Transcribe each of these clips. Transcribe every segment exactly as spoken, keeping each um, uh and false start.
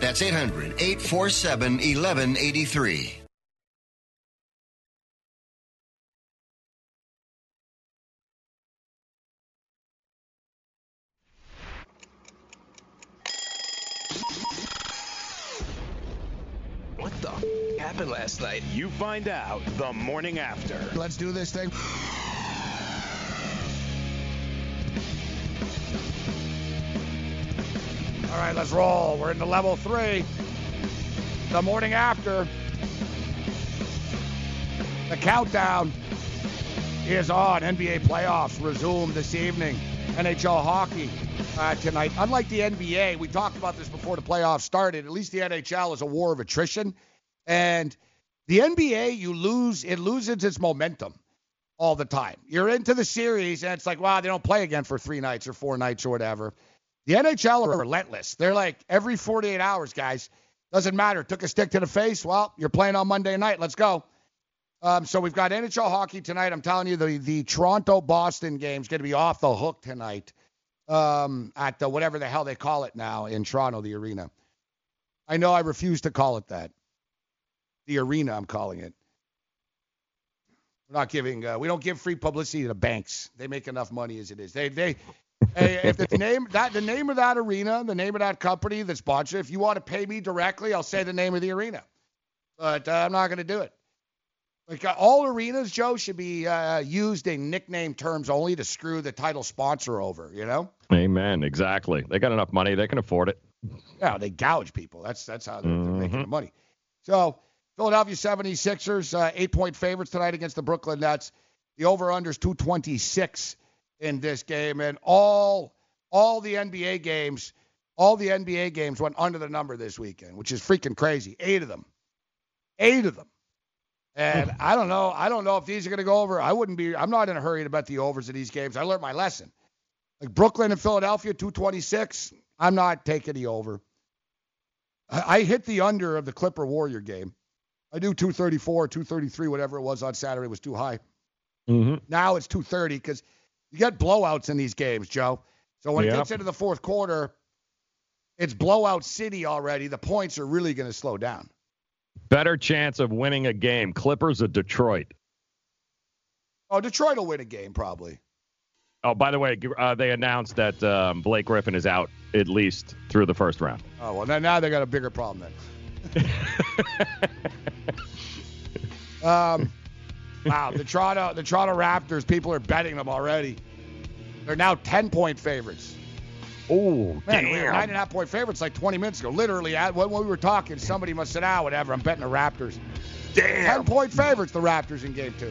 That's eight hundred, eight four seven, one one eight three. What the f*** happened last night? You find out the morning after. Let's do this thing. All right, let's roll. We're into level three. The morning after. The countdown is on. N B A playoffs resume this evening. N H L hockey uh, tonight. Unlike the N B A, we talked about this before the playoffs started. At least the N H L is a war of attrition. And the N B A, you lose, it loses its momentum all the time. You're into the series, and it's like, wow, they don't play again for three nights or four nights or whatever. The N H L are relentless. They're like, every forty-eight hours, guys. Doesn't matter. Took a stick to the face. Well, you're playing on Monday night. Let's go. Um, so we've got N H L hockey tonight. I'm telling you, the, the Toronto-Boston game is going to be off the hook tonight um, at the, whatever the hell they call it now in Toronto, the arena. I know I refuse to call it that. The arena, I'm calling it. We're not giving. Uh, we don't give free publicity to banks. They make enough money as it is. They they. Hey, if the name that the name of that arena, the name of that company that sponsored, if you want to pay me directly, I'll say the name of the arena. But uh, I'm not going to do it. Like uh, all arenas, Joe, should be uh, used in nickname terms only to screw the title sponsor over. You know? Amen. Exactly. They got enough money; they can afford it. Yeah, they gouge people. That's that's how they're, mm-hmm. they're making the money. So Philadelphia 76ers, uh, eight-point favorites tonight against the Brooklyn Nets. The over/under is two twenty-six. In this game, and all all the N B A games, all the N B A games went under the number this weekend, which is freaking crazy. Eight of them, eight of them, and I don't know. I don't know if these are going to go over. I wouldn't be. I'm not in a hurry to bet the overs of these games. I learned my lesson. Like Brooklyn and Philadelphia, two twenty-six. I'm not taking the over. I, I hit the under of the Clipper Warrior game. I knew two thirty-four, two thirty-three, whatever it was on Saturday was too high. Mm-hmm. Now it's two thirty because. You get blowouts in these games, Joe. So when yep. it gets into the fourth quarter, it's blowout city already. The points are really going to slow down. Better chance of winning a game, Clippers or Detroit? Oh, Detroit will win a game probably. Oh, by the way, uh, they announced that um, Blake Griffin is out at least through the first round. Oh, well, now, now they got a bigger problem then. um. Wow, the Toronto, the Toronto Raptors, people are betting them already. They're now ten-point favorites. Oh, man, damn. We were nine-and-a-half-point favorites like twenty minutes ago. Literally, when we were talking, somebody must have said, ah, whatever, I'm betting the Raptors. Damn. ten-point favorites, the Raptors in game two.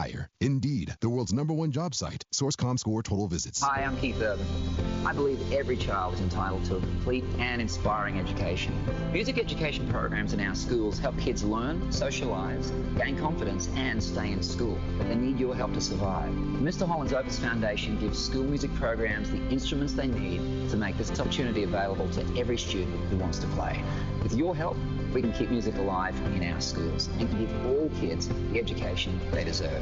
higher. Indeed, the world's number one job site. Source dot com score total visits. Hi, I'm Keith Urban. I believe every child is entitled to a complete and inspiring education. Music education programs in our schools help kids learn, socialise, gain confidence and stay in school. But they need your help to survive. Mister Holland's Opus Foundation gives school music programs the instruments they need to make this opportunity available to every student who wants to play. With your help, we can keep music alive in our schools and can give all kids the education they deserve.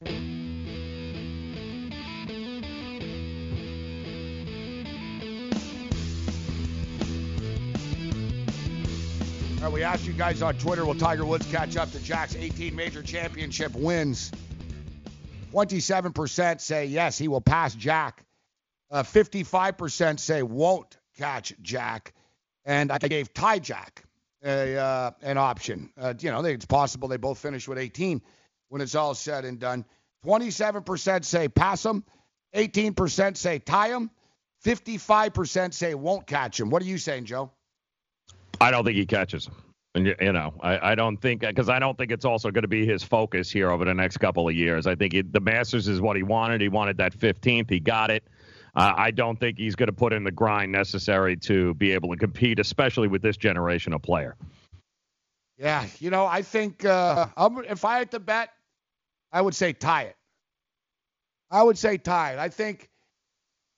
All right, we asked you guys on Twitter, will Tiger Woods catch up to Jack's eighteen major championship wins? twenty-seven percent say yes, he will pass Jack. Uh, fifty-five percent say won't catch Jack. And I gave Ty Jack a, uh, an option. Uh, you know, it's possible they both finish with eighteen when it's all said and done. twenty-seven percent say pass him. eighteen percent say tie him. fifty-five percent say won't catch him. What are you saying, Joe? I don't think he catches him. And, you know, I, I don't think, because I don't think it's also going to be his focus here over the next couple of years. I think it, the Masters is what he wanted. He wanted that fifteenth. He got it. Uh, I don't think he's going to put in the grind necessary to be able to compete, especially with this generation of player. Yeah, you know, I think uh, I'm, if I had to bet, I would say tie it. I would say tie it. I think.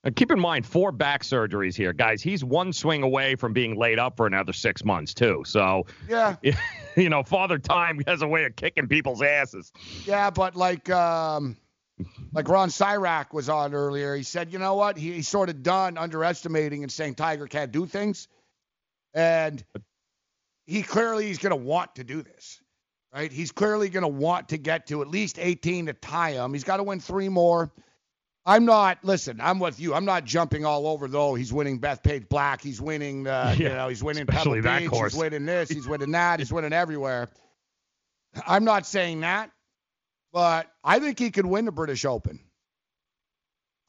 And keep in mind, four back surgeries here, guys. He's one swing away from being laid up for another six months, too. So, yeah, you know, Father Time has a way of kicking people's asses. Yeah, but like um, like Ron Sirak was on earlier. He said, you know what? He, he's sort of done underestimating and saying Tiger can't do things. And he clearly is going to want to do this, right? He's clearly going to want to get to at least eighteen to tie him. He's got to win three more. I'm not, listen, I'm with you. I'm not jumping all over, though. He's winning Bethpage Black. He's winning, uh, yeah, you know, he's winning Pebble Beach. Course. He's winning this. He's winning that. He's winning everywhere. I'm not saying that, but I think he could win the British Open.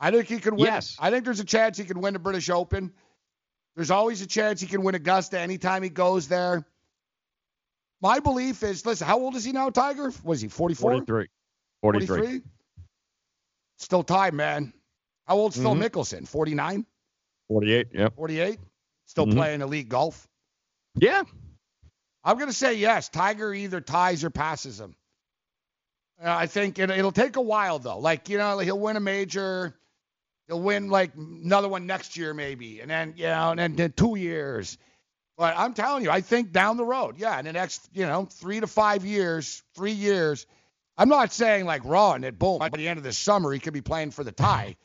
I think he could win. Yes. I think there's a chance he could win the British Open. There's always a chance he can win Augusta anytime he goes there. My belief is, listen, how old is he now, Tiger? Was he forty-four? forty-three. forty-three. forty-three? Still tied, man. How old's mm-hmm. Phil Mickelson? forty-nine? forty-eight, yeah. forty-eight? Still mm-hmm. playing elite golf? Yeah. I'm going to say yes. Tiger either ties or passes him. Uh, I think it, it'll take a while, though. Like, you know, he'll win a major. He'll win, like, another one next year maybe. And then, you know, and then, then two years. But I'm telling you, I think down the road, yeah, in the next, you know, three to five years, three years, I'm not saying like Ron that boom, by the end of the summer, he could be playing for the tie.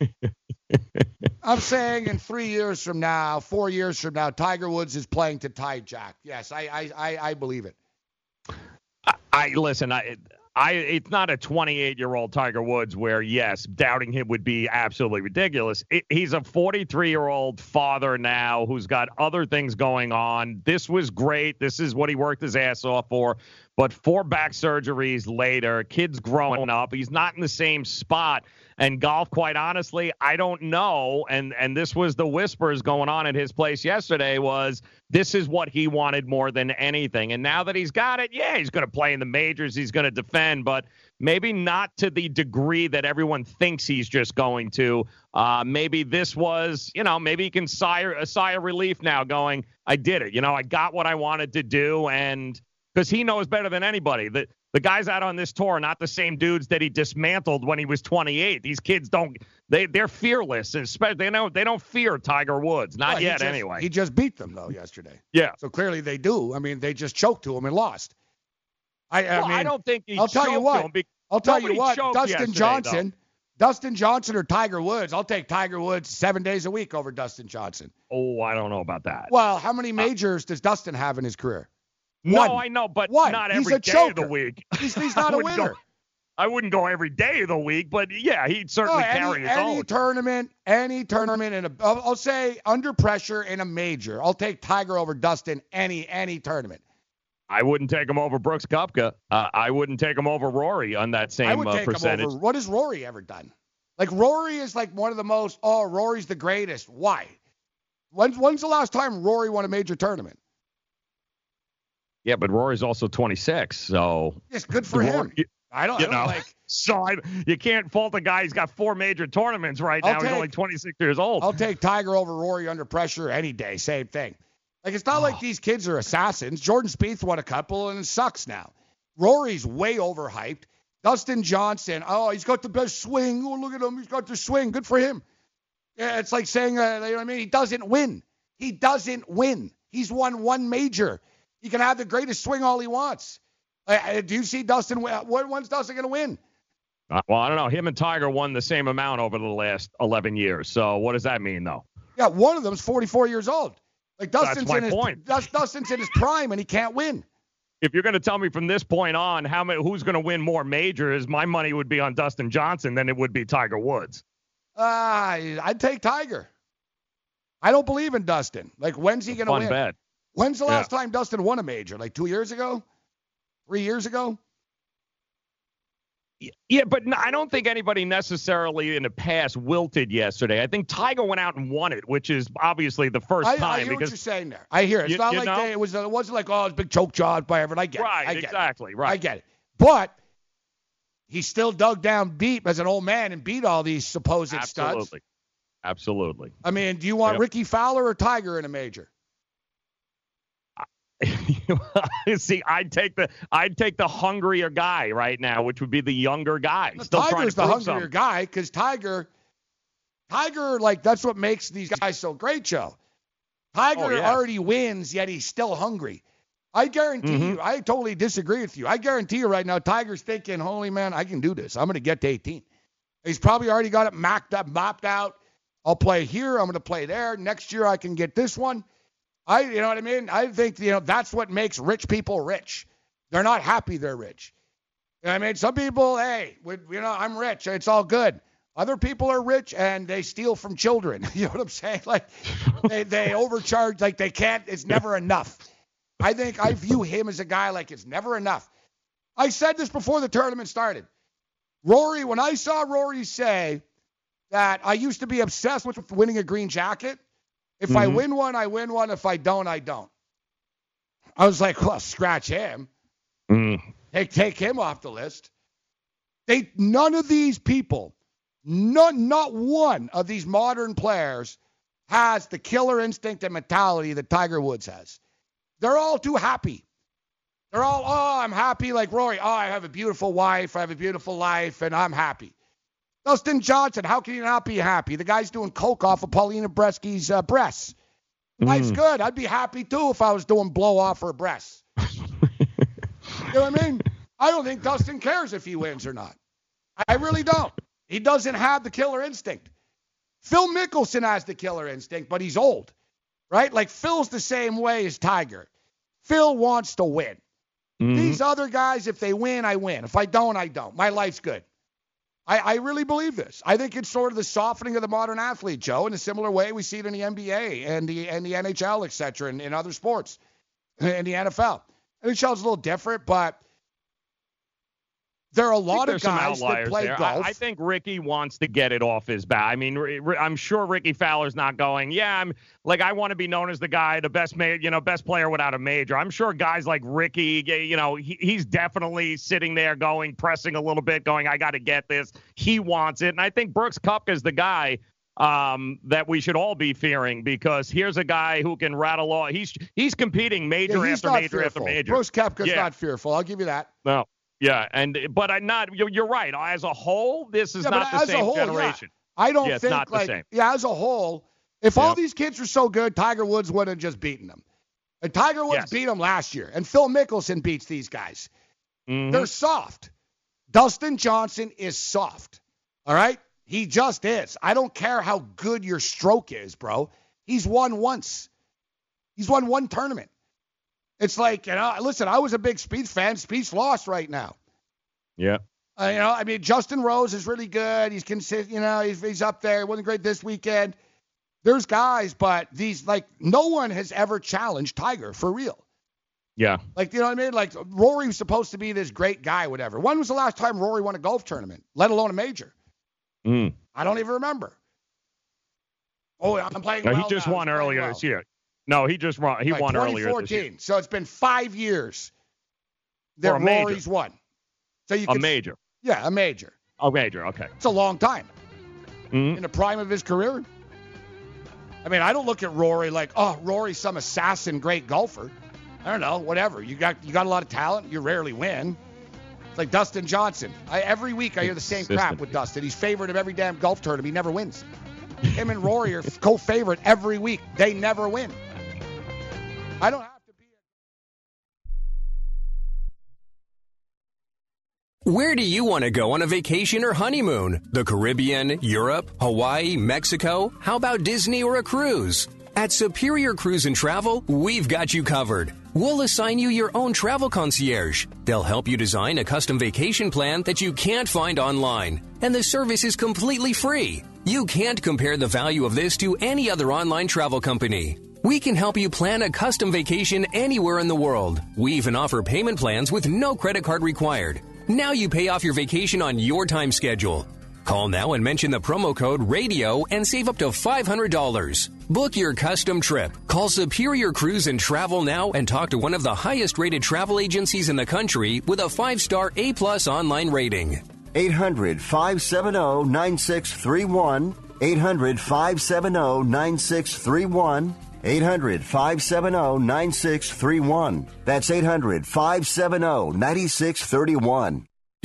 I'm saying in three years from now, four years from now, Tiger Woods is playing to tie Jack. Yes, I I, I, I believe it. I, I listen, I I it's not a twenty-eight-year-old Tiger Woods where, yes, doubting him would be absolutely ridiculous. It, he's a forty-three-year-old father now who's got other things going on. This was great. This is what he worked his ass off for. But four back surgeries later, kid's growing up. He's not in the same spot. And golf, quite honestly, I don't know. And and this was the whispers going on at his place yesterday was this is what he wanted more than anything. And now that he's got it, yeah, he's going to play in the majors. He's going to defend, but maybe not to the degree that everyone thinks he's just going to. Uh, maybe this was, you know, maybe he can sigh, a sigh of relief now going, I did it. You know, I got what I wanted to do. And because he knows better than anybody that the guys out on this tour are not the same dudes that he dismantled when he was twenty-eight. These kids don't, they, they're fearless. And they don't, they don't fear Tiger Woods. Not well, yet, he just, anyway. He just beat them, though, yesterday. Yeah. So clearly they do. I mean, they just choked to him and lost. I, I, well, mean, I don't think he I'll tell you what. I'll tell you what. Dustin Johnson. Though. Dustin Johnson or Tiger Woods? I'll take Tiger Woods seven days a week over Dustin Johnson. Oh, I don't know about that. Well, how many majors uh, does Dustin have in his career? One. No, I know, but One. not every day choker. of the week. He's, he's not a winner. Go, I wouldn't go every day of the week, but, yeah, he'd certainly no, any, carry his any own. Any tournament, any tournament, in a, I'll, I'll say under pressure in a major. I'll take Tiger over Dustin any any tournament. I wouldn't take him over Brooks Koepka. Uh, I wouldn't take him over Rory on that same I would take uh, percentage. Him over, what has Rory ever done? Like, Rory is like one of the most, oh, Rory's the greatest. Why? When's, when's the last time Rory won a major tournament? Yeah, but Rory's also twenty-six, so it's good for Rory, him. You, I don't, you I don't know. Like, so I, you can't fault a guy. He's got four major tournaments right now. I'll He's take, only twenty-six years old. I'll take Tiger over Rory under pressure any day. Same thing. Like, it's not oh. like these kids are assassins. Jordan Spieth won a couple, and it sucks now. Rory's way overhyped. Dustin Johnson, oh, he's got the best swing. Oh, look at him. He's got the swing. Good for him. Yeah, it's like saying, uh, you know what I mean? He doesn't win. He doesn't win. He's won one major. He can have the greatest swing all he wants. Uh, do you see Dustin? When's Dustin going to win? Uh, well, I don't know. Him and Tiger won the same amount over the last eleven years. So what does that mean, though? Yeah, one of them's forty-four years old. Like Dustin's in his point. Dustin's in his prime, and he can't win. If you're going to tell me from this point on how many, who's going to win more majors, my money would be on Dustin Johnson than it would be Tiger Woods. Uh, I'd take Tiger. I don't believe in Dustin. Like, when's he going to win? Fun bet. When's the last yeah. time Dustin won a major? Like two years ago? Three years ago? Yeah, but I don't think anybody necessarily in the past wilted yesterday. I think Tiger went out and won it, which is obviously the first I, time. I hear because, what you're saying there. I hear it. It's you, not you like they, it, was, it wasn't like, oh, it's big choke job by everyone. I get right, it. Right, exactly. It. Right. I get it. But he still dug down deep as an old man and beat all these supposed Absolutely. studs. Absolutely. I mean, do you want yep. Ricky Fowler or Tiger in a major? See, I'd take the I'd take the hungrier guy right now, which would be the younger guy. The Still Tiger's the hungrier something. guy because Tiger, Tiger, like that's what makes these guys so great, Joe. Tiger oh, yeah. already wins, yet he's still hungry. I guarantee mm-hmm. you, I totally disagree with you. I guarantee you right now, Tiger's thinking, holy man, I can do this. I'm going to get to eighteen. He's probably already got it mapped up, mapped out. I'll play here. I'm going to play there. Next year, I can get this one. I, you know what I mean? I think, you know, that's what makes rich people rich. They're not happy they're rich. You know what I mean? Some people, hey, we, you know, I'm rich. It's all good. Other people are rich and they steal from children. You know what I'm saying? Like they, they overcharge, like they can't, it's never enough. I think I view him as a guy like it's never enough. I said this before the tournament started. Rory, when I saw Rory say that I used to be obsessed with winning a green jacket, If mm-hmm. I win one, I win one. If I don't, I don't. I was like, well, scratch him. Mm. Take, take him off the list. They None of these people, none, not one of these modern players has the killer instinct and mentality that Tiger Woods has. They're all too happy. They're all, oh, I'm happy like Rory. Oh, I have a beautiful wife. I have a beautiful life, and I'm happy. Dustin Johnson, how can you not be happy? The guy's doing coke off of Paulina Bresky's uh, breasts. Life's mm. good. I'd be happy, too, if I was doing blow off her breasts. You know what I mean? I don't think Dustin cares if he wins or not. I really don't. He doesn't have the killer instinct. Phil Mickelson has the killer instinct, but he's old, right? Like, Phil's the same way as Tiger. Phil wants to win. Mm-hmm. These other guys, if they win, I win. If I don't, I don't. My life's good. I, I really believe this. I think it's sort of the softening of the modern athlete, Joe, in a similar way we see it in the N B A and the and the N H L, et cetera, and in other sports, and the N F L. N H L's a little different, but there are a lot of guys that play there. golf. I, I think Ricky wants to get it off his back. I mean, I'm sure Ricky Fowler's not going, yeah, I'm like, I want to be known as the guy, the best, ma- you know, best player without a major. I'm sure guys like Ricky, you know, he, he's definitely sitting there going, pressing a little bit, going, I got to get this. He wants it. And I think Brooks Koepka is the guy um, that we should all be fearing, because here's a guy who can rattle off. He's, he's competing major yeah, he's after major fearful. after major. Brooks Koepka's yeah. not fearful. I'll give you that. No. Yeah, and but I'm not. You're right. As a whole, this is yeah, not the same whole, generation. Yeah. I don't yeah, think not like the same. yeah. As a whole, if yep. all these kids were so good, Tiger Woods would have just beaten them. And Tiger Woods yes. beat them last year, and Phil Mickelson beats these guys. Mm-hmm. They're soft. Dustin Johnson is soft. All right, he just is. I don't care how good your stroke is, bro. He's won once. He's won one tournament. It's like, you know, listen, I was a big Spieth fan. Spieth's lost right now. Yeah. Uh, you know, I mean, Justin Rose is really good. He's consistent. You know, he's, he's up there. He wasn't great this weekend. There's guys, but these, like, no one has ever challenged Tiger for real. Yeah. Like, you know what I mean? Like, Rory was supposed to be this great guy, whatever. When was the last time Rory won a golf tournament, let alone a major? Mm. I don't even remember. Oh, I'm playing no, well He just now. won earlier well. this year. No, he just won. He like won earlier this year. So it's been five years that Rory's won. So you can, a major. Yeah, a major. A major, okay. It's a long time. Mm-hmm. In the prime of his career. I mean, I don't look at Rory like, oh, Rory's some assassin great golfer. I don't know, whatever. You got you got a lot of talent. You rarely win. It's like Dustin Johnson. I, every week I hear the same Consistent. crap with Dustin. He's favored of every damn golf tournament. He never wins. Him and Rory are co-favorite every week. They never win. I don't have to be. Where do you want to go on a vacation or honeymoon? The Caribbean, Europe, Hawaii, Mexico? How about Disney or a cruise? At Superior Cruise and Travel, we've got you covered. We'll assign you your own travel concierge. They'll help you design a custom vacation plan that you can't find online. And the service is completely free. You can't compare the value of this to any other online travel company. We can help you plan a custom vacation anywhere in the world. We even offer payment plans with no credit card required. Now you pay off your vacation on your time schedule. Call now and mention the promo code RADIO and save up to five hundred dollars. Book your custom trip. Call Superior Cruise and Travel now and talk to one of the highest rated travel agencies in the country with a five-star A-plus online rating. eight hundred, five seven zero, nine six three one. eight hundred, five seven zero, nine six three one. eight hundred, five seven zero, nine six three one. That's eight hundred, five seven zero, nine six three one.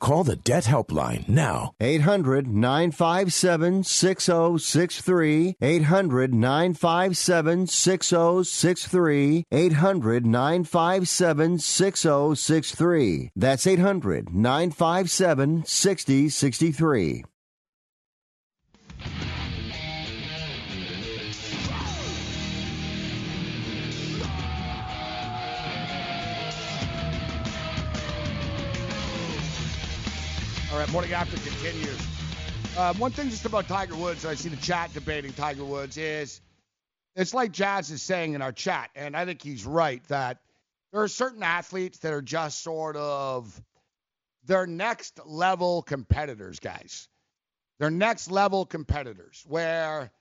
Call the Debt Helpline now. eight hundred nine five seven six zero six three. eight hundred nine five seven six zero six three. eight hundred nine five seven six zero six three. That's eight hundred nine five seven six zero six three. All right, Morning After continues. Uh, one thing just about Tiger Woods, I see the chat debating Tiger Woods, is it's like Jazz is saying in our chat, and I think he's right, that there are certain athletes that are just sort of their next level competitors, guys. They're next level competitors where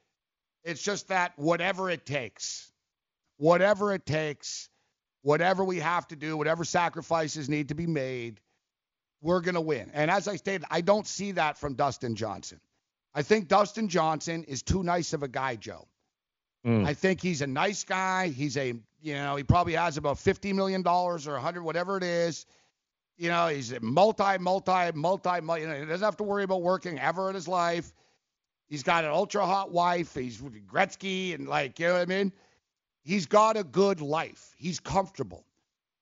it's just that whatever it takes, whatever it takes, whatever we have to do, whatever sacrifices need to be made, we're going to win. And as I stated, I don't see that from Dustin Johnson. I think Dustin Johnson is too nice of a guy, Joe. Mm. I think he's a nice guy. He's a, you know, he probably has about fifty million dollars or one hundred, whatever it is. You know, he's a multi, multi, multi, multi, you know, he doesn't have to worry about working ever in his life. He's got an ultra hot wife. He's Gretzky and like, you know what I mean? He's got a good life. He's comfortable.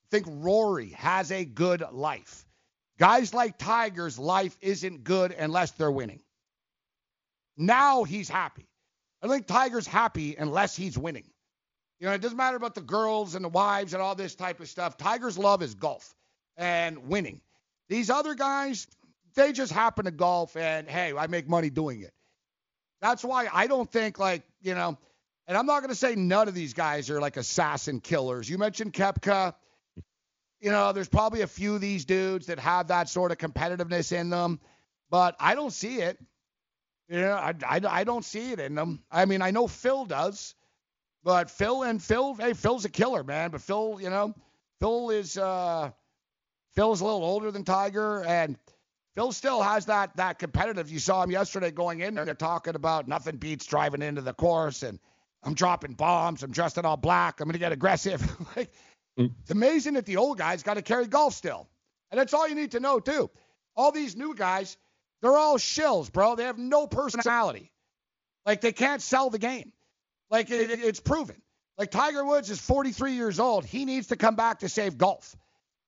I think Rory has a good life. Guys like Tiger's life isn't good unless they're winning. Now he's happy. I think Tiger's happy unless he's winning. You know, it doesn't matter about the girls and the wives and all this type of stuff. Tiger's love is golf and winning. These other guys, they just happen to golf and, hey, I make money doing it. That's why I don't think, like, you know, and I'm not going to say none of these guys are like assassin killers. You mentioned Koepka. You know, there's probably a few of these dudes that have that sort of competitiveness in them, but I don't see it. You know, I, I, I don't see it in them. I mean, I know Phil does, but Phil and Phil, hey, Phil's a killer, man. But Phil, you know, Phil is uh, Phil's a little older than Tiger, and Phil still has that that competitive. You saw him yesterday going in there, they're talking about nothing beats driving into the course, and I'm dropping bombs, I'm dressed in all black, I'm gonna get aggressive. Like, it's amazing that the old guys got to carry golf still. And that's all you need to know, too. All these new guys, they're all shills, bro. They have no personality. Like, they can't sell the game. Like, it, it, it's proven. Like, Tiger Woods is forty-three years old. He needs to come back to save golf.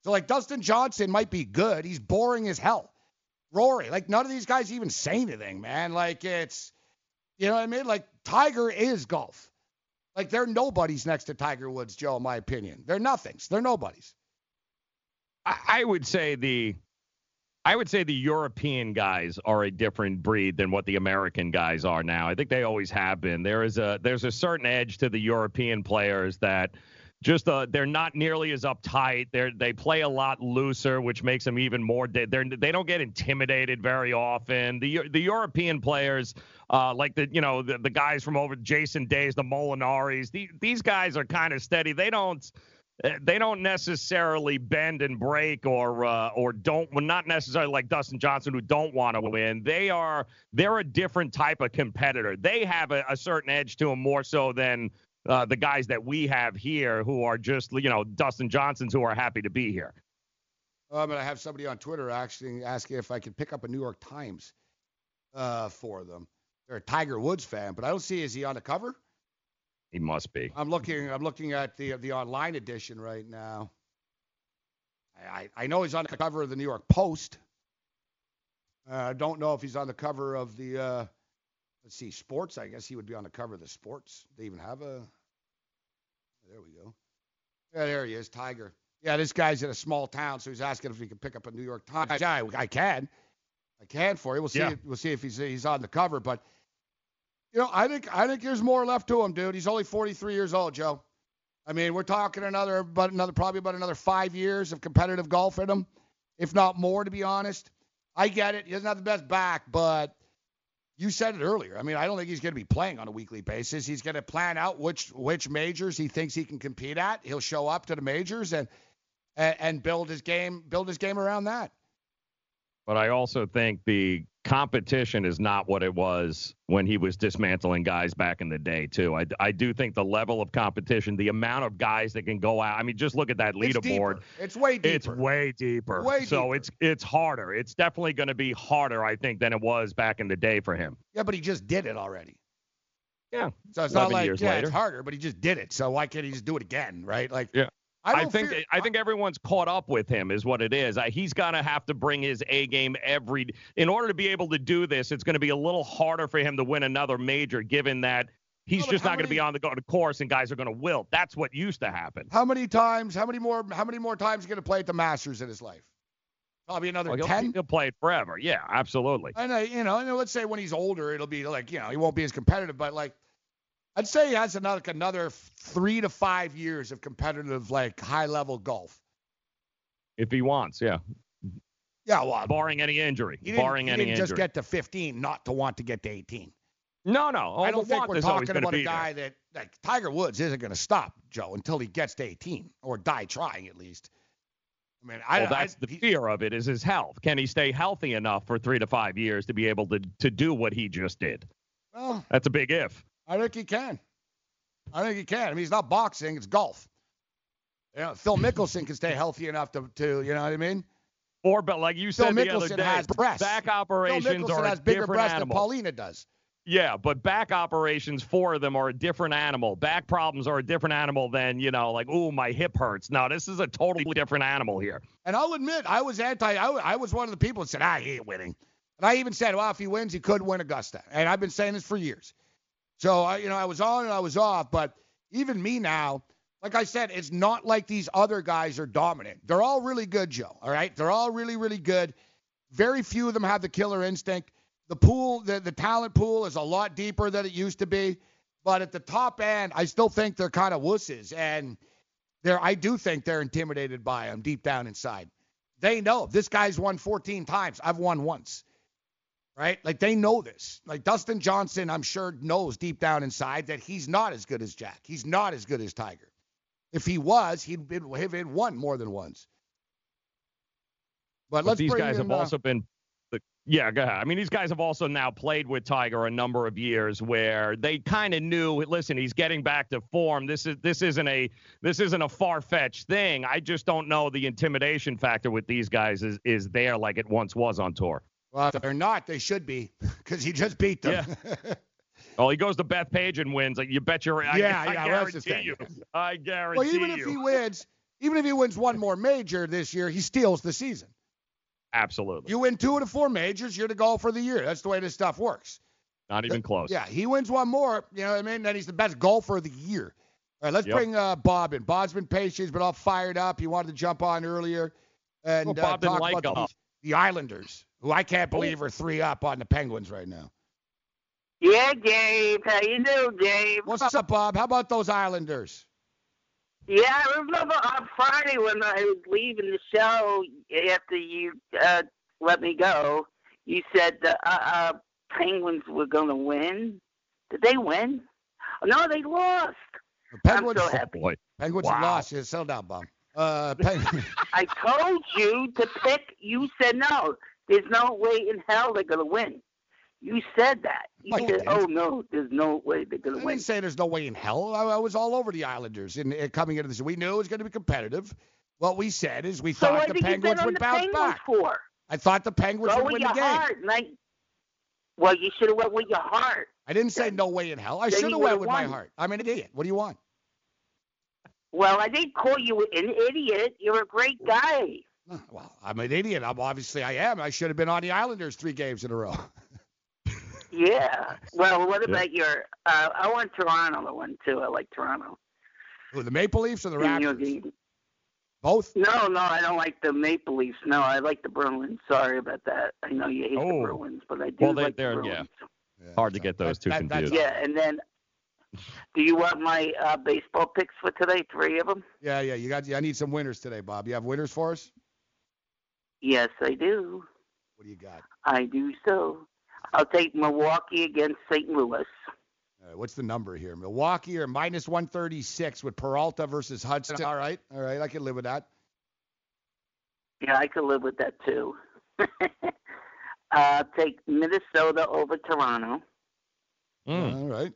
So, like, Dustin Johnson might be good. He's boring as hell. Rory, like, none of these guys even say anything, man. Like, it's, you know what I mean? Like, Tiger is golf. Like, they're nobodies next to Tiger Woods, Joe, in my opinion. They're nothings. They're nobodies. I, I would say the I would say the European guys are a different breed than what the American guys are now. I think they always have been. There is a there's a certain edge to the European players that just uh, they're not nearly as uptight. They they play a lot looser, which makes them even more. They they don't get intimidated very often. The the European players. Uh, like the, you know, the, the guys from over Jason Days, the Molinaris, the, these guys are kind of steady. They don't, they don't necessarily bend and break or, uh, or don't, well, not necessarily like Dustin Johnson, who don't want to win. They are, they're a different type of competitor. They have a, a certain edge to them more so than uh, the guys that we have here who are just, you know, Dustin Johnsons who are happy to be here. I'm going to have somebody on Twitter actually asking if I could pick up a New York Times uh, for them. They're a Tiger Woods fan, but I don't see, is he on the cover? He must be. I'm looking I'm looking at the the online edition right now. I, I know he's on the cover of the New York Post. I uh, don't know if he's on the cover of the, uh, let's see, Sports. I guess he would be on the cover of the Sports. They even have a, there we go. Yeah, there he is, Tiger. Yeah, this guy's in a small town, so he's asking if he can pick up a New York Times. I, I can. I can for you. We'll see, yeah. if, we'll see if he's, he's on the cover, but... You know, I think I think there's more left to him, dude. He's only forty-three years old, Joe. I mean, we're talking another, about another, probably about another five years of competitive golf in him, if not more, to be honest. I get it. He doesn't have the best back, but you said it earlier. I mean, I don't think he's going to be playing on a weekly basis. He's going to plan out which which majors he thinks he can compete at. He'll show up to the majors and and, and build his game build his game around that. But I also think the competition is not what it was when he was dismantling guys back in the day, too. I, I do think the level of competition, the amount of guys that can go out. I mean, just look at that leaderboard. It's, it's way deeper. It's way deeper. Way so deeper. it's it's harder. It's definitely going to be harder, I think, than it was back in the day for him. Yeah, but he just did it already. Yeah. So it's not like, yeah, later. It's harder, but he just did it. So why can't he just do it again, right? Like, yeah. I, I think fear, I think everyone's caught up with him is what it is. I, he's going to have to bring his A game every in order to be able to do this. It's going to be a little harder for him to win another major, given that he's well, just not going to be on the, go, the course and guys are going to wilt. That's what used to happen. How many times? How many more? How many more times going to play at the Masters in his life? Probably another well, ten. He'll, he'll play it forever. Yeah, absolutely. And I, you know, and let's say when he's older, it'll be like, you know, he won't be as competitive, but like. I'd say he has another like another three to five years of competitive, like, high-level golf. If he wants, yeah. Yeah, well. Barring any injury. He barring he any injury. He didn't just get to fifteen not to want to get to eighteen. No, no. All I don't think we're talking about a guy there. that, like, Tiger Woods isn't going to stop, Joe, until he gets to eighteen, or die trying, at least. I mean, I, well, that's I, the he, fear of it is his health. Can he stay healthy enough for three to five years to be able to, to do what he just did? Well, that's a big if. I think he can. I think he can. I mean, it's not boxing, it's golf. You know, Phil Mickelson can stay healthy enough to, to, you know what I mean? Or, but like you said Phil the Mickelson other day, has breasts. back operations Phil Mickelson are has a bigger different breasts animal. than Paulina does. Yeah, but back operations, four of them are a different animal. Back problems are a different animal than, you know, like, ooh, my hip hurts. No, this is a totally different animal here. And I'll admit, I was anti, I, I was one of the people that said, I hate winning. And I even said, well, if he wins, he could win Augusta. And I've been saying this for years. So, I, you know, I was on and I was off, but even me now, like I said, it's not like these other guys are dominant. They're all really good, Joe, all right? They're all really, really good. Very few of them have the killer instinct. The pool, the, the talent pool is a lot deeper than it used to be, but at the top end, I still think they're kind of wusses, and they're, I do think they're intimidated by them deep down inside. They know, this guy's won fourteen times. I've won once. Right? Like, they know this. Like, Dustin Johnson, I'm sure, knows deep down inside that he's not as good as Jack. He's not as good as Tiger. If he was, he'd been, he'd been won more than once. But, but let's these bring guys in, have uh, also been... Yeah, go ahead. I mean, these guys have also now played with Tiger a number of years where they kind of knew, listen, he's getting back to form. This is this isn't a this isn't a far-fetched thing. I just don't know the intimidation factor with these guys is, is there like it once was on tour. Well, if they're not, they should be, because he just beat them. Yeah. Well, he goes to Bethpage and wins. Like, you bet you're right. Yeah, I, yeah, I guarantee well, you. I guarantee you. Well, even you. if he wins, even if he wins one more major this year, he steals the season. Absolutely. You win two out of four majors, you're the golfer of the year. That's the way this stuff works. Not even close. Yeah, he wins one more, you know what I mean? Then he's the best golfer of the year. All right, let's yep. bring uh, Bob in. Bob's been patient. He's been all fired up. He wanted to jump on earlier and well, Bob uh, talk like about the, the Islanders. Who I can't believe are three up on the Penguins right now. Yeah, Gabe. How you doing, Gabe? What's up, Bob? How about those Islanders? Yeah, I remember on Friday when I was leaving the show after you uh, let me go, you said the uh, uh, Penguins were going to win. Did they win? No, they lost. The Penguins, I'm so happy. Boy. Penguins wow. lost. You settle down, Bob. Uh, Penguins. I told you to pick. You said no. There's no way in hell they're going to win. You said that. You oh, said, oh, no, there's no way they're going to win. I didn't say there's no way in hell. I, I was all over the Islanders in, in coming into this. We knew it was going to be competitive. What we said is we so thought the Penguins would the bounce Penguins back. For? I thought the Penguins go would win the game. Heart, I, well, you should have went with your heart. I didn't say no way in hell. I should have went with won. my heart. I'm an idiot. What do you want? Well, I didn't call you an idiot. You're a great guy. Well, I'm an idiot. I'm obviously I am. I should have been on the Islanders three games in a row. Yeah. Well, what about yeah. your? Uh, I want Toronto the one too. I like Toronto. Ooh, the Maple Leafs or the Raptors? Both. No, no, I don't like the Maple Leafs. No, I like the Bruins. Sorry about that. I know you hate oh. the Bruins, but I do well, they, like the Bruins. Yeah. Yeah, hard to get those that, two that, confused. Yeah, and then. Do you want my uh, baseball picks for today? Three of them. Yeah, yeah. You got. I need some winners today, Bob. You have winners for us? Yes, I do. What do you got? I do so. I'll take Milwaukee against Saint Louis. All right, what's the number here? Milwaukee are minus one thirty-six with Peralta versus Hudson. All right, all right, I can live with that. Yeah, I could live with that too. Uh, take Minnesota over Toronto. Mm. All right.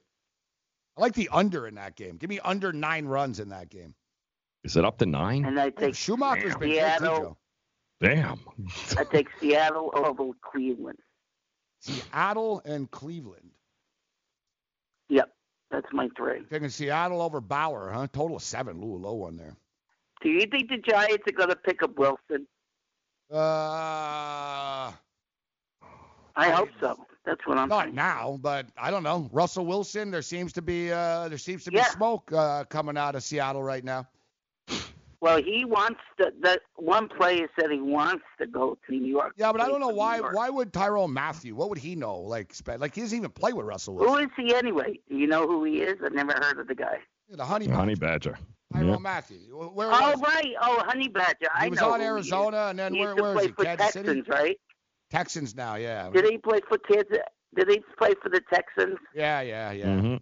I like the under in that game. Give me under nine runs in that game. Is it up to nine? And I take oh, Schumacher's been Seattle. Good too, Joe. Damn. I take Seattle over Cleveland. Seattle and Cleveland. Yep, that's my three. Taking Seattle over Bauer, huh? Total of seven. Ooh, low one there. Do you think the Giants are going to pick up Wilson? Uh, I hope so. That's what I'm not saying. Now, but I don't know. Russell Wilson, there seems to be uh, there seems to be yeah. smoke uh, coming out of Seattle right now. Well, he wants to. That one player said he wants to go to New York. Yeah, but I don't know why. Why would Tyrann Mathieu? What would he know? Like, like he doesn't even play with Russell Wilson. Who is he anyway? Do you know who he is? I've never heard of the guy. Yeah, the honey the badger. honey badger. Tyrann yep. Mathieu. Where oh was right. Oh, honey badger. I know. He was on Arizona, and then he where, where is he? Kansas City. Texans, right? Texans now, yeah. Did he play for Kansas? Did he play for the Texans? Yeah, yeah, yeah. Mm-hmm.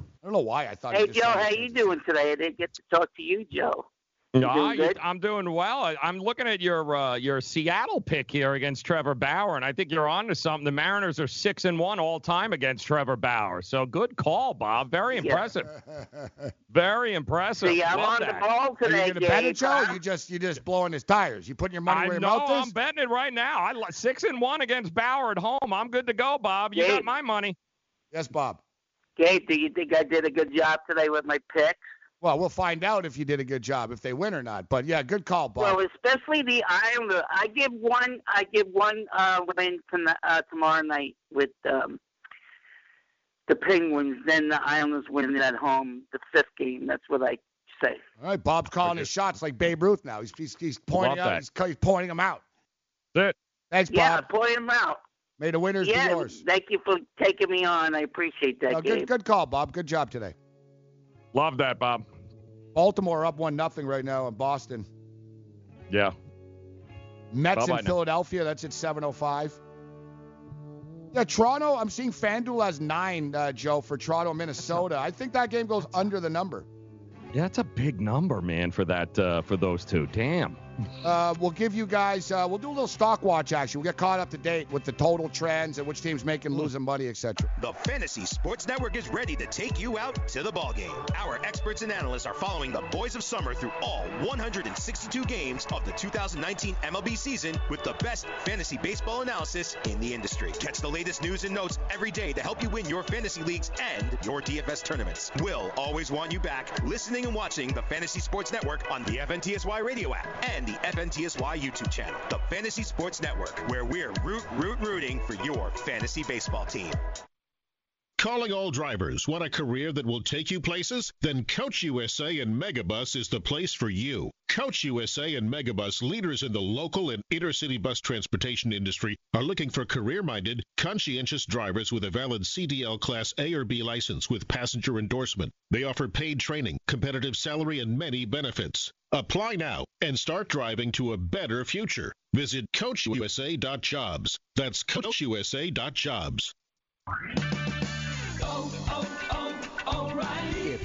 I don't know why I thought. Hey, he just Joe, how you doing today? I didn't get to talk to you, Joe. You doing no, I'm doing well. I, I'm looking at your uh, your Seattle pick here against Trevor Bauer, and I think you're on to something. The Mariners are six and one all time against Trevor Bauer. So good call, Bob. Very impressive. Yeah. Very impressive. See, I'm on that. the ball today. Are you gonna bet it, Joe? You just you just blowing his tires. You putting your money I where your mouth is? No, I'm betting it right now. I six and one against Bauer at home. I'm good to go, Bob. You Gabe. got my money. Yes, Bob. Gabe, do you think I did a good job today with my picks? Well, we'll find out if you did a good job, if they win or not. But, yeah, good call, Bob. Well, especially the Islanders. I give one I give one uh, win to, uh, tomorrow night with um, the Penguins. Then the Islanders win at home the fifth game. That's what I say. All right, Bob's calling his shots like Babe Ruth now. He's he's, he's pointing out. He's, he's pointing them out. That's it. Thanks, Bob. Yeah, point them out. May the winners yeah, be yours. Thank you for taking me on. I appreciate that, no, Gabe. Good, good call, Bob. Good job today. Love that, Bob. Baltimore up one nothing right now in Boston. Yeah. Mets Bob, in Philadelphia. That's at seven oh five. Yeah, Toronto. I'm seeing FanDuel has nine, uh, Joe, for Toronto, Minnesota. I think that game goes under the number. Yeah, that's a big number, man, for that uh, for those two. Damn. Uh, we'll give you guys. Uh, we'll do a little stock watch action. We'll get caught up to date with the total trends and which team's making, losing money, et cetera. The Fantasy Sports Network is ready to take you out to the ball game. Our experts and analysts are following the boys of summer through all one hundred sixty-two games of the two thousand nineteen M L B season with the best fantasy baseball analysis in the industry. Catch the latest news and notes every day to help you win your fantasy leagues and your D F S tournaments. We'll always want you back, listening and watching the Fantasy Sports Network on the F N T S Y radio app and the F N T S Y YouTube channel. The Fantasy Sports Network, where we're root, root, rooting for your fantasy baseball team. Calling all drivers. Want a career that will take you places? Then Coach U S A and Megabus is the place for you. Coach U S A and Megabus, leaders in the local and intercity bus transportation industry, are looking for career-minded, conscientious drivers with a valid C D L Class A or B license with passenger endorsement. They offer paid training, competitive salary, and many benefits. Apply now and start driving to a better future. Visit coach u s a dot jobs. That's coach u s a dot jobs. If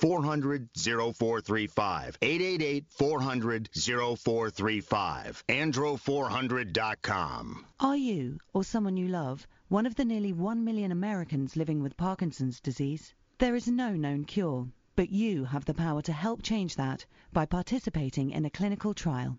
one eight eight eight, four hundred, oh four three five. eight eight eight, four hundred, oh four three five. Andro four hundred dot com. Are you, or someone you love, one of the nearly one million Americans living with Parkinson's disease? There is no known cure, but you have the power to help change that by participating in a clinical trial.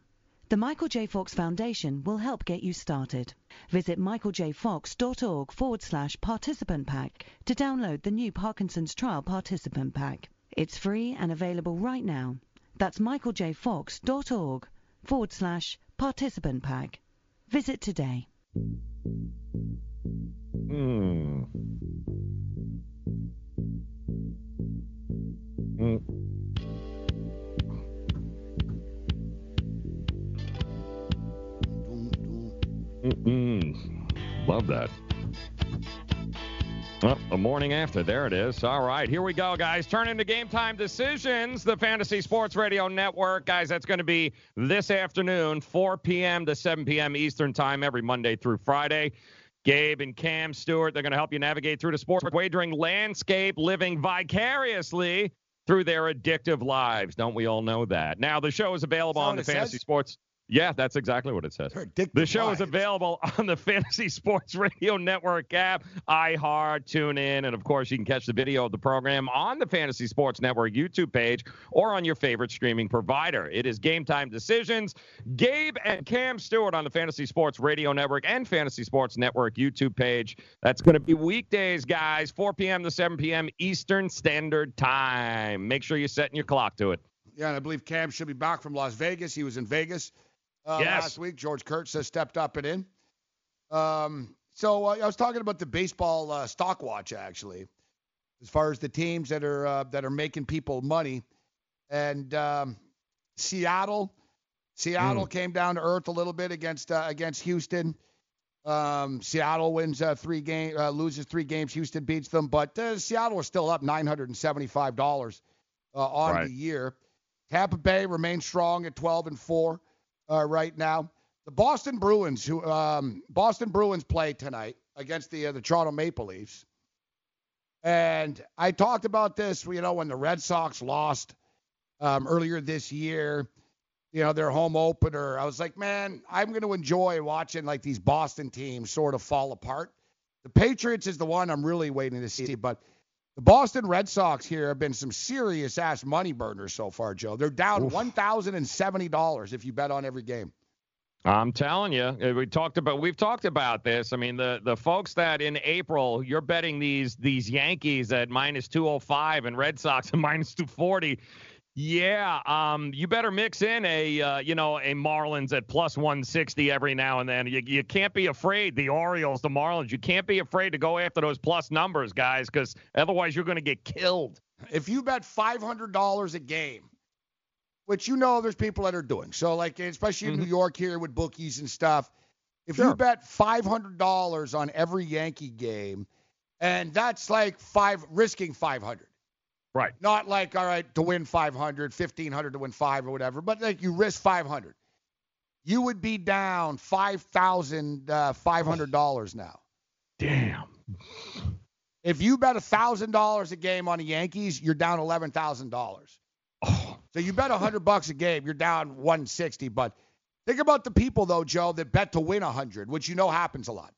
The Michael J. Fox Foundation will help get you started. Visit michaeljfox.org forward slash participant pack to download the new Parkinson's Trial Participant Pack. It's free and available right now. That's michaeljfox.org forward slash participant pack. Visit today. Mm. Mm. Mm-mm. Love that. Oh, the morning after. There it is. All right. Here we go, guys. Turn into Game Time Decisions, the Fantasy Sports Radio Network. Guys, that's going to be this afternoon, four p.m. to seven p.m. Eastern Time, every Monday through Friday. Gabe and Cam Stewart, they're going to help you navigate through the sports wagering landscape, living vicariously through their addictive lives. Don't we all know that? Now, the show is available on the Fantasy Sports... Yeah, that's exactly what it says. The show is available on the Fantasy Sports Radio Network app, iHeart, TuneIn, and, of course, you can catch the video of the program on the Fantasy Sports Network YouTube page or on your favorite streaming provider. It is Game Time Decisions. Gabe and Cam Stewart on the Fantasy Sports Radio Network and Fantasy Sports Network YouTube page. That's going to be weekdays, guys, four p.m. to seven p.m. Eastern Standard Time. Make sure you're setting your clock to it. Yeah, and I believe Cam should be back from Las Vegas. He was in Vegas. Uh, yes. Last week, George Kurtz has stepped up and in. Um, so uh, I was talking about the baseball uh, stock watch, actually, as far as the teams that are uh, that are making people money. And um, Seattle, Seattle mm. came down to earth a little bit against uh, against Houston. Um, Seattle wins uh, three game, uh, loses three games. Houston beats them, but uh, Seattle is still up nine hundred seventy-five dollars uh, on right. the year. Tampa Bay remains strong at twelve and four. Uh, right now, the Boston Bruins, who um, Boston Bruins play tonight against the uh, the Toronto Maple Leafs, and I talked about this, you know, when the Red Sox lost um, earlier this year, you know, their home opener. I was like, man, I'm going to enjoy watching like these Boston teams sort of fall apart. The Patriots is the one I'm really waiting to see, but the Boston Red Sox here have been some serious-ass money burners so far, Joe. They're down Oof. one thousand seventy dollars if you bet on every game. I'm telling you, we talked about we've talked about this. I mean, the the folks that in April you're betting these these Yankees at minus two oh five and Red Sox at minus two forty. Yeah, um, you better mix in a uh, you know a Marlins at plus one sixty every now and then. You you can't be afraid. The Orioles, the Marlins, you can't be afraid to go after those plus numbers, guys, because otherwise you're going to get killed. If you bet five hundred dollars a game, which you know there's people that are doing, so like especially in mm-hmm. New York here with bookies and stuff, if sure. you bet five hundred dollars on every Yankee game, and that's like five risking five hundred. Right. Not like, all right, to win five hundred, fifteen hundred to win five or whatever, but like you risk five hundred. You would be down five thousand five hundred dollars now. Damn. If you bet one thousand dollars a game on the Yankees, you're down eleven thousand dollars. Oh. So you bet one hundred bucks a game, you're down one sixty. But think about the people, though, Joe, that bet to win one hundred, which you know happens a lot.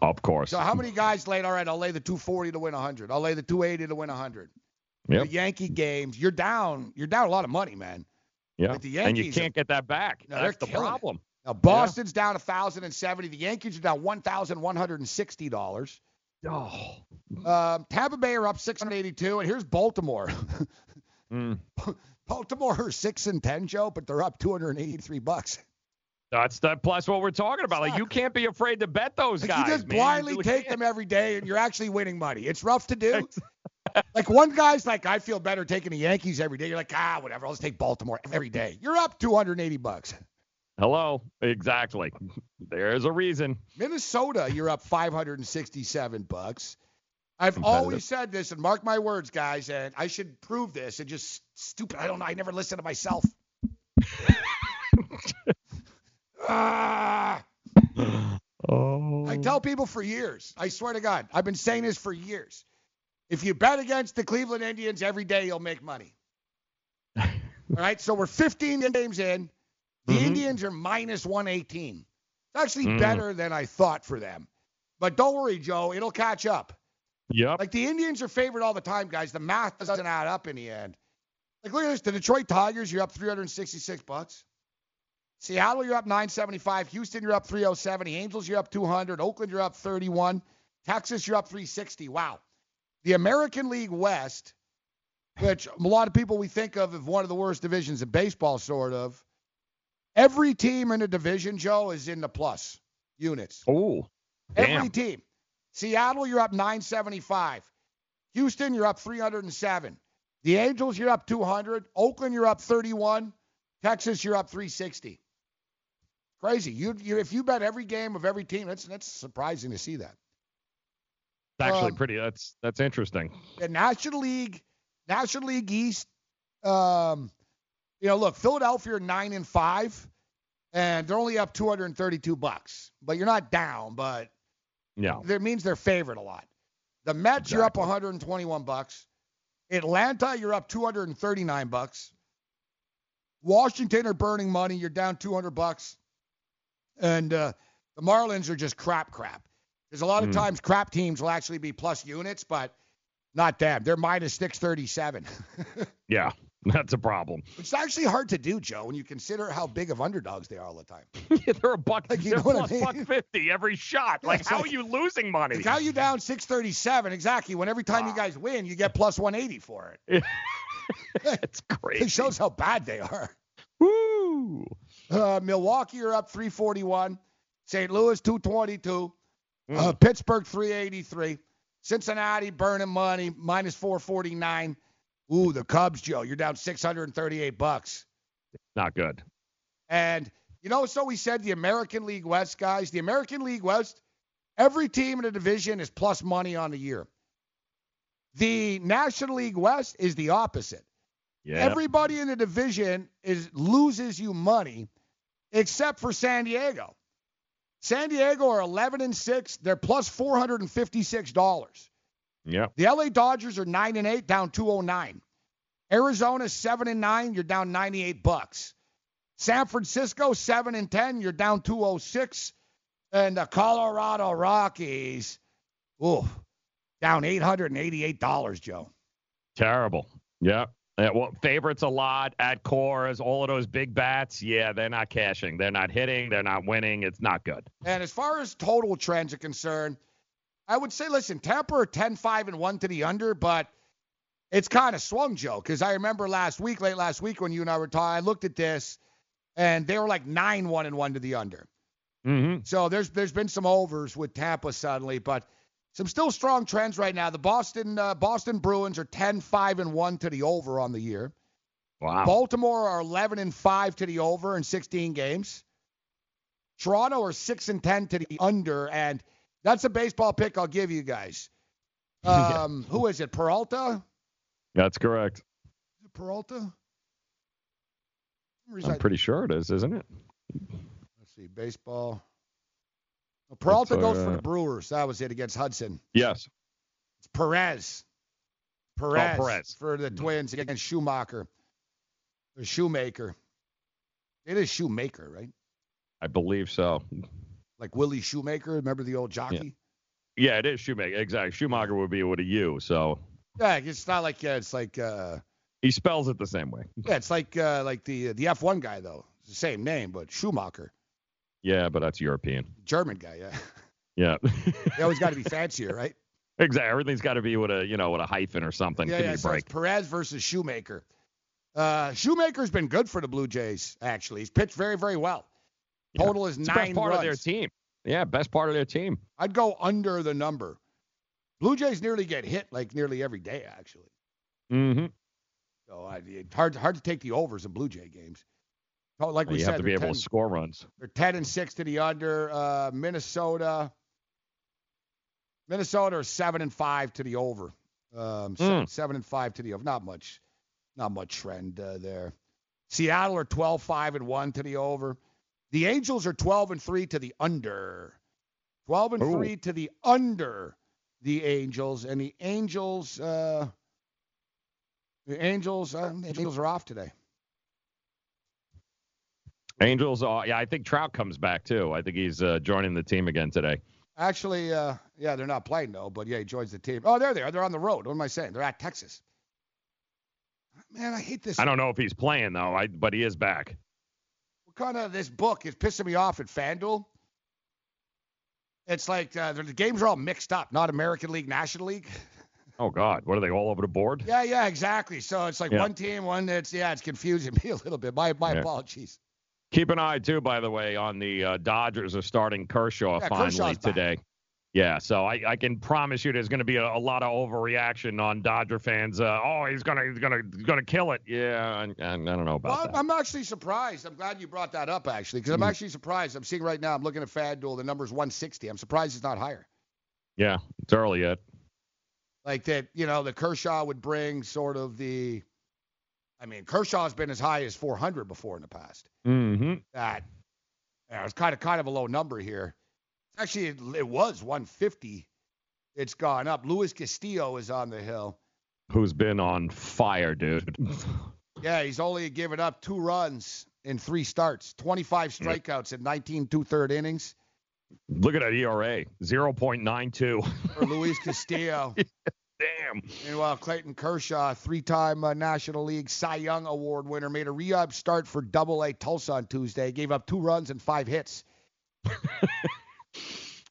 Of course. So how many guys laid, all right, I'll lay the two forty to win one hundred. I'll lay the two eighty to win one hundred. Yep. The Yankee games, you're down. You're down a lot of money, man. Yeah, like the Yankees, and you can't get that back. No, that's the problem. It. Now Boston's yeah. down one thousand seventy. The Yankees are down one thousand one hundred sixty dollars. Oh. Um, Tampa Bay are up six hundred eighty-two, and here's Baltimore. mm. Baltimore are six and ten, Joe, but they're up two hundred eighty-three bucks. That's that plus what we're talking about. Exactly. Like you can't be afraid to bet those like guys. You just man. blindly you really take can't. them every day, and you're actually winning money. It's rough to do. Like one guy's like, I feel better taking the Yankees every day. You're like, ah, whatever. I'll just take Baltimore every day. You're up two hundred eighty bucks. Hello. Exactly. There's a reason. Minnesota, you're up five hundred sixty-seven bucks. I've always said this, and mark my words, guys, and I should prove this. And just stupid. I don't know. I never listen to myself. ah. Oh. I tell people for years. I swear to God, I've been saying this for years. If you bet against the Cleveland Indians every day, you'll make money. All right, so we're fifteen games in. The mm-hmm. Indians are minus one eighteen. It's actually mm. better than I thought for them. But don't worry, Joe, it'll catch up. Yep. Like, the Indians are favored all the time, guys. The math doesn't add up in the end. Like, look at this. The Detroit Tigers, you're up three hundred sixty-six bucks. Seattle, you're up nine seventy-five. Houston, you're up three oh seven. The Angels, you're up two hundred. Oakland, you're up thirty-one. Texas, you're up three sixty. Wow. The American League West, which a lot of people we think of as one of the worst divisions in baseball, sort of. Every team in the division, Joe, is in the plus units. Oh, damn. Every team. Seattle, you're up nine seventy-five. Houston, you're up three hundred seven. The Angels, you're up two hundred. Oakland, you're up thirty-one. Texas, you're up three sixty. Crazy. You, you if you bet every game of every team, that's that's surprising to see that. It's actually um, pretty. That's that's interesting. The National League, National League East. Um, you know, look, Philadelphia are nine and five, and they're only up two hundred thirty-two bucks. But you're not down. But yeah, that means they're favored a lot. The Mets, exactly. You're up one hundred twenty-one bucks. Atlanta, you're up two hundred thirty-nine bucks. Washington are burning money. You're down two hundred bucks. And uh, the Marlins are just crap, crap. There's a lot of mm. times crap teams will actually be plus units, but not them. They're minus six thirty-seven. Yeah, that's a problem. It's actually hard to do, Joe, when you consider how big of underdogs they are all the time. Yeah, they're a buck. Like, you know what I mean? buck fifty every shot. Yeah, like, how like, are you losing money? Like, how are you down six thirty-seven? Exactly. When every time wow. you guys win, you get plus one eighty for it. It's crazy. It shows how bad they are. Woo! Uh, Milwaukee are up three forty-one. Saint Louis, two twenty-two. Mm. Uh, Pittsburgh, three eighty-three. Cincinnati, burning money, minus four forty-nine. Ooh, the Cubs, Joe. You're down six hundred thirty-eight bucks. Not good. And, you know, so we said the American League West, guys. The American League West, every team in the division is plus money on the year. The National League West is the opposite. Yeah. Everybody in the division is loses you money, except for San Diego. San Diego are eleven and six. They're plus four hundred fifty-six dollars. Yeah. The L A Dodgers are nine and eight, down two oh nine. Arizona seven and nine, you're down ninety-eight bucks. San Francisco seven and ten, you're down two oh six. And the Colorado Rockies, ooh, down eight hundred eighty-eight dollars, Joe. Terrible. Yeah. Yeah, well, favorites a lot at cores, all of those big bats. Yeah, they're not cashing. They're not hitting. They're not winning. It's not good. And as far as total trends are concerned, I would say, listen, Tampa are ten, five, and one to the under, but it's kind of swung, Joe, because I remember last week, late last week when you and I were talking, I looked at this, and they were like nine, one, and one to the under. Mm-hmm. So there's there's been some overs with Tampa suddenly, but some still strong trends right now. The Boston uh, Boston Bruins are ten, five, and one to the over on the year. Wow. Baltimore are eleven and five to the over in sixteen games. Toronto are six and ten to the under, and that's a baseball pick I'll give you guys. Um, yeah. Who is it? Peralta? That's correct. Is it Peralta? I'm pretty sure it is, isn't it? Let's see. Baseball. Peralta goes for the Brewers. That was it against Hudson. Yes. It's Perez. Perez, oh, Perez for the Twins against Schumacher. Or Shoemaker. It is Shoemaker, right? I believe so. Like Willie Shoemaker. Remember the old jockey? Yeah, yeah it is Shoemaker. Exactly. Schumacher would be with a U, so. Yeah, it's not like, yeah, it's like. Uh, he spells it the same way. Yeah, it's like uh, like the the F one guy, though. It's the same name, but Schumacher. Yeah, but that's European. German guy, yeah. Yeah. They always got to be fancier, right? Exactly. Everything's got to be with a, you know, with a hyphen or something. Yeah, Give yeah. Me a so break. It's Perez versus Shoemaker. Uh, Shoemaker's been good for the Blue Jays, actually. He's pitched very, very well. Yeah. Total is it's nine best part runs. Of their team. Yeah, best part of their team. I'd go under the number. Blue Jays nearly get hit like nearly every day, actually. Mm-hmm. So I, it's hard, hard to take the overs in Blue Jay games. Oh, like we you said, have to be able ten, to score runs. They're ten and six to the under. Uh, Minnesota. Minnesota are seven and five to the over. Um, mm. seven and five to the over. Not much. Not much trend uh, there. Seattle are twelve, five, and one to the over. The Angels are twelve and three to the under. twelve and Ooh. three to the under. the Angels. And the Angels, uh, the Angels, uh, the Angels are off today. Angels are, yeah, I think Trout comes back, too. I think he's uh, joining the team again today. Actually, uh, yeah, they're not playing, though, but, yeah, he joins the team. Oh, there they are. They're on the road. What am I saying? They're at Texas. Man, I hate this. I don't know if he's playing, though, I, but he is back. What kind of this book is pissing me off at FanDuel? It's like uh, the games are all mixed up, not American League, National League. Oh, God. What, are they all over the board? Yeah, yeah, exactly. So it's like yeah. one team, one that's, yeah, it's confusing me a little bit. My, my yeah. apologies. Keep an eye, too, by the way, on the uh, Dodgers are starting Kershaw yeah, finally Kershaw's today. Back. Yeah, so I, I can promise you there's going to be a, a lot of overreaction on Dodger fans. Uh, oh, he's going to he's going to going to kill it. Yeah, I, I don't know about well, that. I'm actually surprised. I'm glad you brought that up, actually, because I'm mm. actually surprised. I'm seeing right now, I'm looking at FanDuel, the number's one sixty. I'm surprised it's not higher. Yeah, it's early yet. Like that, you know, the Kershaw would bring sort of the... I mean, Kershaw's been as high as four hundred before in the past. Mm-hmm. That you know, it's kind of kind of a low number here. Actually, it, it was one fifty. It's gone up. Luis Castillo is on the hill. Who's been on fire, dude. Yeah, he's only given up two runs in three starts. twenty-five strikeouts in nineteen two-third innings. Look at that E R A. zero point nine two. For Luis Castillo. Damn. Meanwhile, Clayton Kershaw, three-time uh, National League Cy Young Award winner, made a rehab start for double A Tulsa on Tuesday. Gave up two runs and five hits.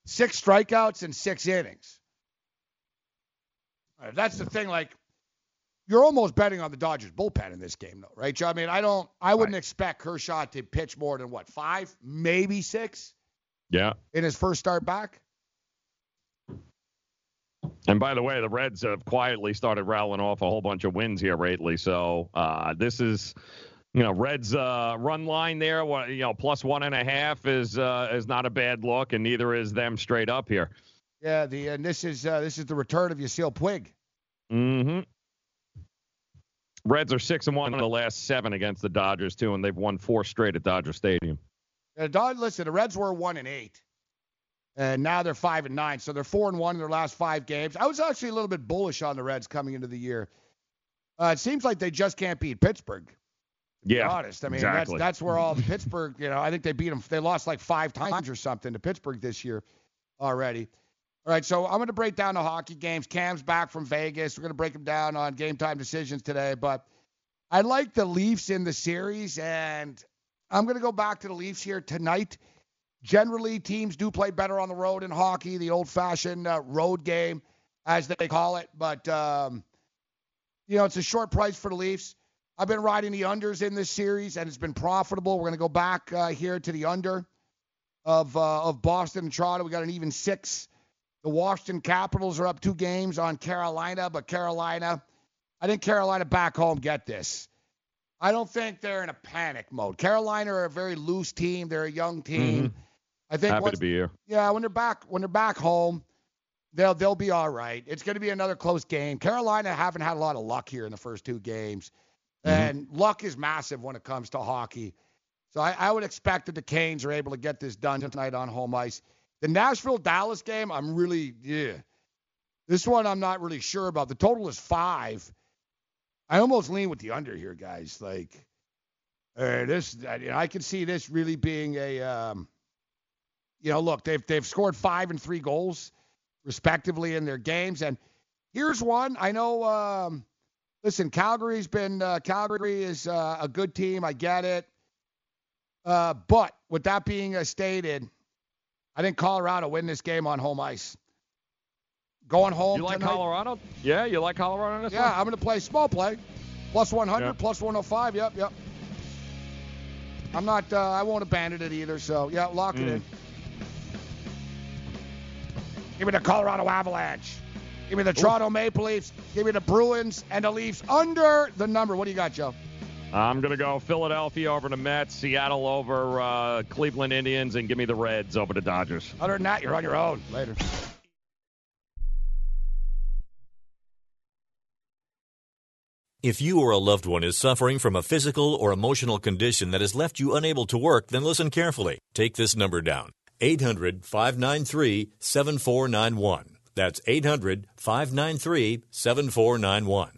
Six strikeouts and six innings. Right, that's the thing. Like, you're almost betting on the Dodgers bullpen in this game, though, right? I mean, I don't, I wouldn't right. expect Kershaw to pitch more than what, five, maybe six. Yeah. In his first start back. And by the way, the Reds have quietly started rattling off a whole bunch of wins here lately. So uh, this is, you know, Reds uh, run line there. You know, plus one and a half is uh, is not a bad look, and neither is them straight up here. Yeah, the and this is uh, this is the return of Yasiel Puig. Mm-hmm. Reds are six and one in the last seven against the Dodgers too, and they've won four straight at Dodger Stadium. Yeah, Dod- listen, the Reds were one and eight. And now they're five and nine, so they're four and one in their last five games. I was actually a little bit bullish on the Reds coming into the year. Uh, it seems like they just can't beat Pittsburgh. Yeah, to be honest. I mean, exactly. that's that's where all the Pittsburgh. You know, I think they beat them. They lost like five times or something to Pittsburgh this year already. All right, so I'm going to break down the hockey games. Cam's back from Vegas. We're going to break them down on game time decisions today. But I like the Leafs in the series, and I'm going to go back to the Leafs here tonight. Generally, teams do play better on the road in hockey, the old-fashioned uh, road game, as they call it. But, um, you know, it's a short price for the Leafs. I've been riding the unders in this series, and it's been profitable. We're going to go back uh, here to the under of uh, of Boston and Toronto. We got an even six. The Washington Capitals are up two games on Carolina, but Carolina, I think Carolina back home get this. I don't think they're in a panic mode. Carolina are a very loose team. They're a young team. Mm-hmm. I think happy once, to be here. Yeah, when they're back, when they're back home, they'll they'll be all right. It's going to be another close game. Carolina haven't had a lot of luck here in the first two games, mm-hmm. and luck is massive when it comes to hockey. So I, I would expect that the Canes are able to get this done tonight on home ice. The Nashville-Dallas game, I'm really yeah. This one I'm not really sure about. The total is five. I almost lean with the under here, guys. Like uh, this, I, I can see this really being a. Um, You know, look, they've they've scored five and three goals, respectively, in their games. And here's one. I know. Um, listen, Calgary's been uh, Calgary is uh, a good team. I get it. Uh, but with that being uh, stated, I think Colorado win this game on home ice. Going home. You like tonight. Colorado? Yeah, you like Colorado on this Yeah, one? I'm going to play small play, plus one hundred, yeah. plus one oh five. Yep, yep. I'm not. Uh, I won't abandon it either. So yeah, lock it mm. in. Give me the Colorado Avalanche. Give me the Toronto Ooh. Maple Leafs. Give me the Bruins and the Leafs under the number. What do you got, Joe? I'm going to go Philadelphia over the Mets, Seattle over uh, Cleveland Indians, and give me the Reds over the Dodgers. Other than that, you're on your own. Later. If you or a loved one is suffering from a physical or emotional condition that has left you unable to work, then listen carefully. Take this number down. eight hundred, five nine three, seven four nine one. That's eight hundred, five nine three, seven four nine one.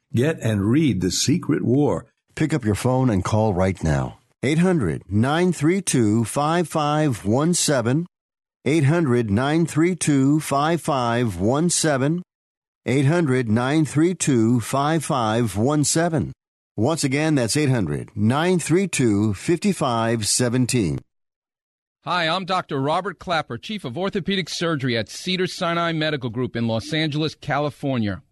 get and read The Secret War. Pick up your phone and call right now. eight hundred, nine three two, five five one seven. eight hundred, nine three two, five five one seven. eight hundred, nine three two, five five one seven. Once again, that's eight hundred, nine three two, five five one seven. Hi, I'm Doctor Robert Clapper, Chief of Orthopedic Surgery at Cedars-Sinai Medical Group in Los Angeles, California.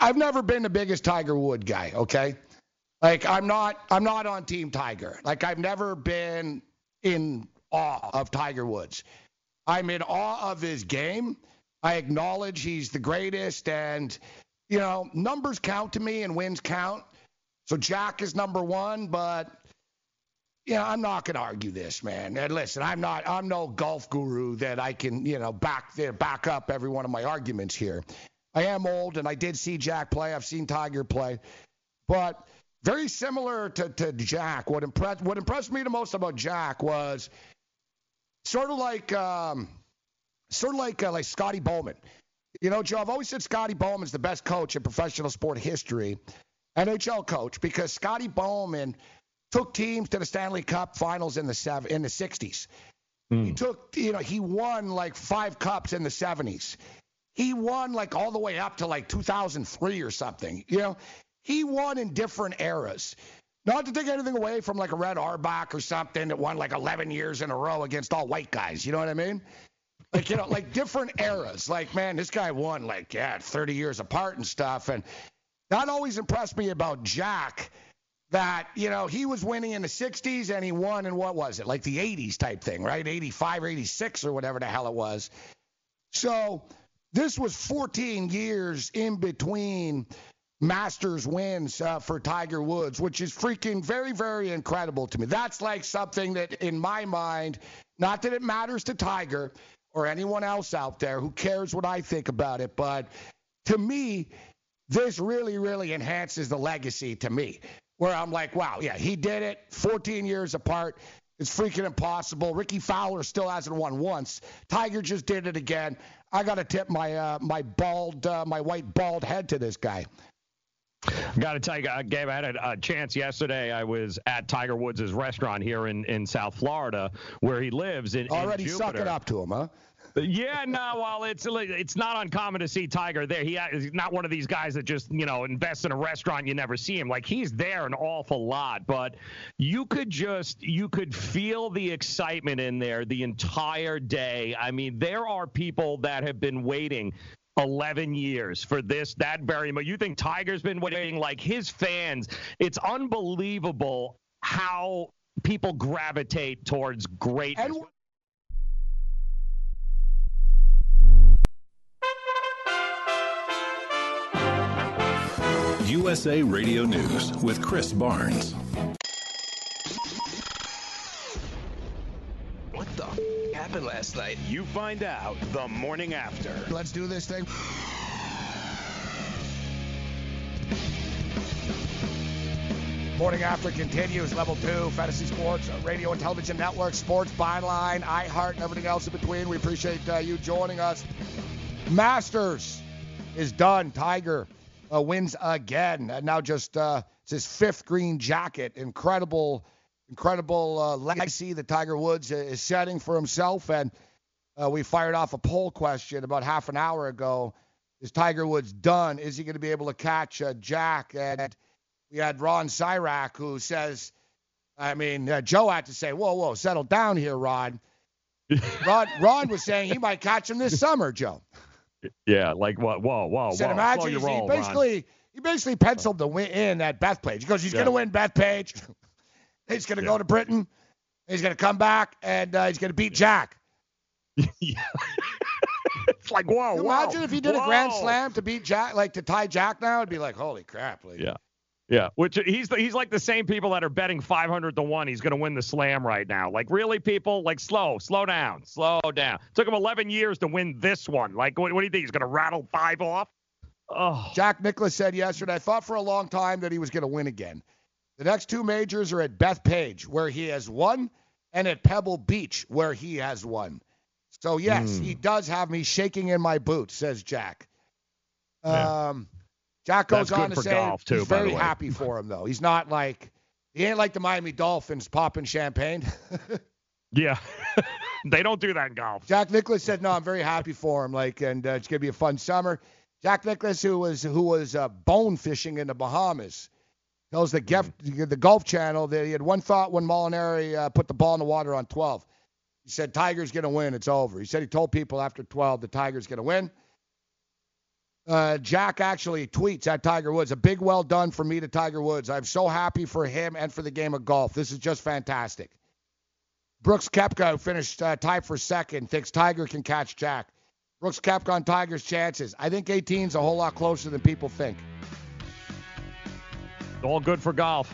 I've never been the biggest Tiger Woods guy, okay? Like, I'm not I'm not on Team Tiger. Like, I've never been in awe of Tiger Woods. I'm in awe of his game. I acknowledge he's the greatest, and, you know, numbers count to me and wins count. So Jack is number one, but, you know, I'm not going to argue this, man. And listen, I'm not I'm no golf guru that I can, you know, back back up every one of my arguments here. I am old, and I did see Jack play. I've seen Tiger play. But very similar to, to Jack, what impressed, what impressed me the most about Jack was sort of like um, sort of like, uh, like Scotty Bowman. You know, Joe, I've always said Scotty Bowman's the best coach in professional sport history, N H L coach, because Scotty Bowman took teams to the Stanley Cup finals in the seven, in the sixties. Mm. He took, you know, he won like five cups in the seventies. He won, like, all the way up to, like, two thousand three or something, you know? He won in different eras. Not to take anything away from, like, a Red Auerbach or something that won, like, eleven years in a row against all white guys, you know what I mean? Like, you know, like, different eras. Like, man, this guy won, like, yeah, thirty years apart and stuff. And that always impressed me about Jack that, you know, he was winning in the sixties and he won in, what was it, like the eighties type thing, right? eighty-five or eighty-six or whatever the hell it was. So this was fourteen years in between Masters wins uh, for Tiger Woods, which is freaking very, very incredible to me. That's like something that, in my mind, not that it matters to Tiger or anyone else out there who cares what I think about it, but to me, this really, really enhances the legacy to me, where I'm like, wow, yeah, he did it fourteen years apart. It's freaking impossible. Ricky Fowler still hasn't won once. Tiger just did it again. I got to tip my uh, my bald, uh, my white bald head to this guy. I got to tell you, Gabe, I had a, a chance yesterday. I was at Tiger Woods' restaurant here in, in South Florida, where he lives in Already in Jupiter. Sucking up to him, huh? Yeah, no, well, it's it's not uncommon to see Tiger there. He is not one of these guys that just, you know, invests in a restaurant, you never see him. Like, he's there an awful lot, but you could just, you could feel the excitement in there the entire day. I mean, there are people that have been waiting eleven years for this, that very much. You think Tiger's been waiting, like his fans. It's unbelievable how people gravitate towards greatness. And- U S A Radio News with Chris Barnes. What the f- happened last night? You find out the morning after. Let's do this thing. Morning After continues. Level two, Fantasy Sports, Radio and Television Network, Sports Byline, iHeart, and everything else in between. We appreciate uh, you joining us. Masters is done. Tiger Uh, wins again. Uh, now just uh, it's his fifth green jacket. Incredible, incredible uh, legacy that Tiger Woods is setting for himself. And uh, we fired off a poll question about half an hour ago. Is Tiger Woods done? Is he going to be able to catch uh, Jack? And we had Ron Sirak, who says, I mean, uh, Joe had to say, whoa, whoa, settle down here, Ron. Ron, Ron was saying he might catch him this summer, Joe. Yeah, like what? Whoa, whoa, whoa! Imagine he roll, basically Ron. He basically penciled the win in at Bethpage. He goes, he's yeah. going to win Bethpage. He's going to yeah. go to Britain. He's going to come back, and uh, he's going to beat yeah. Jack. Yeah. It's like whoa, whoa. Imagine if he did whoa. a grand slam to beat Jack, like to tie Jack. Now it'd be like holy crap, like, yeah. Yeah, which he's he's like the same people that are betting five hundred to one he's going to win the slam right now. Like, really, people? Like, slow, slow down, slow down. Took him eleven years to win this one. Like, what, what do you think? He's going to rattle five off? Oh. Jack Nicklaus said yesterday, I thought for a long time that he was going to win again. The next two majors are at Bethpage, where he has won, and at Pebble Beach, where he has won. So, yes, mm. he does have me shaking in my boots, says Jack. Yeah. Um. Jack goes on to say too, he's very happy for him, though. He's not like – he ain't like the Miami Dolphins popping champagne. Yeah. They don't do that in golf. Jack Nicklaus said, no, I'm very happy for him, like, and uh, it's going to be a fun summer. Jack Nicklaus, who was who was uh, bone fishing in the Bahamas, tells the, Gef- mm. the Golf Channel that he had one thought when Molinari uh, put the ball in the water on twelve. He said, Tiger's going to win. It's over. He said he told people after twelve the Tiger's going to win. Uh, Jack actually tweets at Tiger Woods, a big well done for me to Tiger Woods. I'm so happy for him and for the game of golf. This is just fantastic. Brooks Koepka, who finished uh, tied for second, thinks Tiger can catch Jack. Brooks Koepka on Tiger's chances. I think eighteen's a whole lot closer than people think. All good for golf.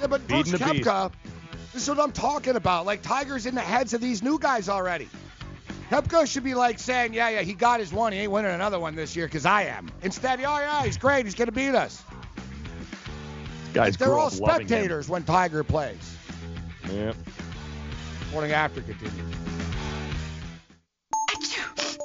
Yeah, but Brooks Koepka, this is what I'm talking about. Like, Tiger's in the heads of these new guys already. Koepka should be like saying, yeah, yeah, he got his one. He ain't winning another one this year because I am. Instead, oh, yeah, he's great. He's going to beat us. Guys, they're all spectators when Tiger plays. Yep. Morning After continues.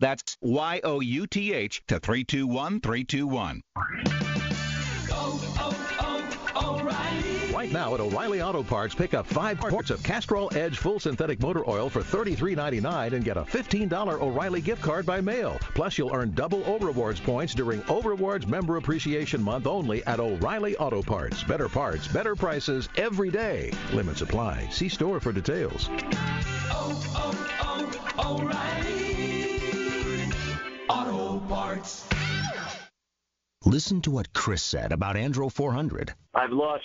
That's Y O U T H to three two one three two one. Right now at O'Reilly Auto Parts, pick up five quarts of Castrol Edge Full Synthetic Motor Oil for thirty-three ninety-nine and get a fifteen dollar O'Reilly gift card by mail. Plus, you'll earn double O Rewards points during O Rewards Member Appreciation Month only at O'Reilly Auto Parts. Better parts, better prices every day. Limits apply. See store for details. Oh, oh, oh, O'Reilly Auto Parts. Listen to what Chris said about Andro four hundred. I've lost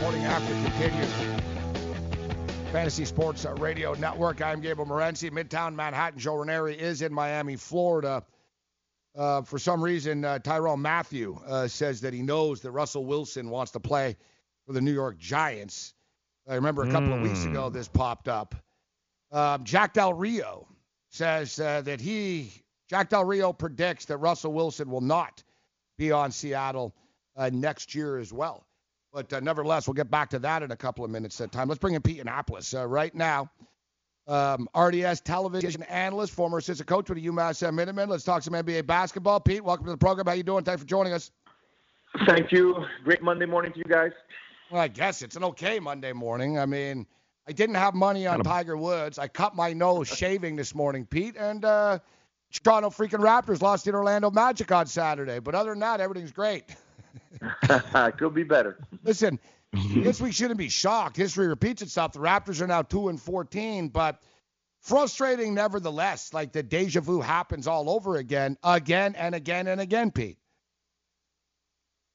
Morning After continues. Fantasy Sports Radio Network. I'm Gable Morency, Midtown Manhattan. Joe Ranieri is in Miami, Florida. Uh, for some reason, uh, Tyrann Mathieu uh, says that he knows that Russell Wilson wants to play for the New York Giants. I remember a couple mm. of weeks ago this popped up. Um, Jack Del Rio says uh, that he, Jack Del Rio predicts that Russell Wilson will not be on Seattle uh, next year as well. But uh, nevertheless, we'll get back to that in a couple of minutes at time. Let's bring in Pete Annapolis uh, right now. Um, R D S television analyst, former assistant coach with the UMass Minutemen. Let's talk some N B A basketball. Pete, welcome to the program. How you doing? Thanks for joining us. Thank you. Great Monday morning to you guys. Well, I guess it's an okay Monday morning. I mean, I didn't have money on Tiger Woods. I cut my nose shaving this morning, Pete. And uh, Toronto freaking Raptors lost to the Orlando Magic on Saturday. But other than that, everything's great. Could be better. Listen, this week shouldn't be shocked. History repeats itself. The Raptors are now two and fourteen, but frustrating nevertheless. Like the deja vu happens all over again, again and again and again, Pete.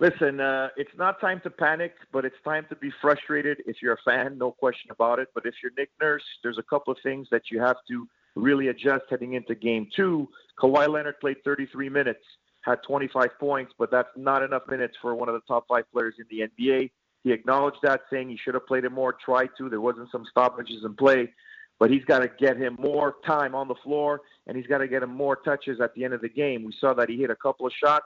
Listen, uh, it's not time to panic, but it's time to be frustrated if you're a fan, no question about it. But if you're Nick Nurse, there's a couple of things that you have to really adjust heading into game two. Kawhi Leonard played thirty-three minutes. Had twenty-five points, but that's not enough minutes for one of the top five players in the N B A. He acknowledged that, saying he should have played it more, tried to. There wasn't some stoppages in play, but he's got to get him more time on the floor, and he's got to get him more touches at the end of the game. We saw that he hit a couple of shots,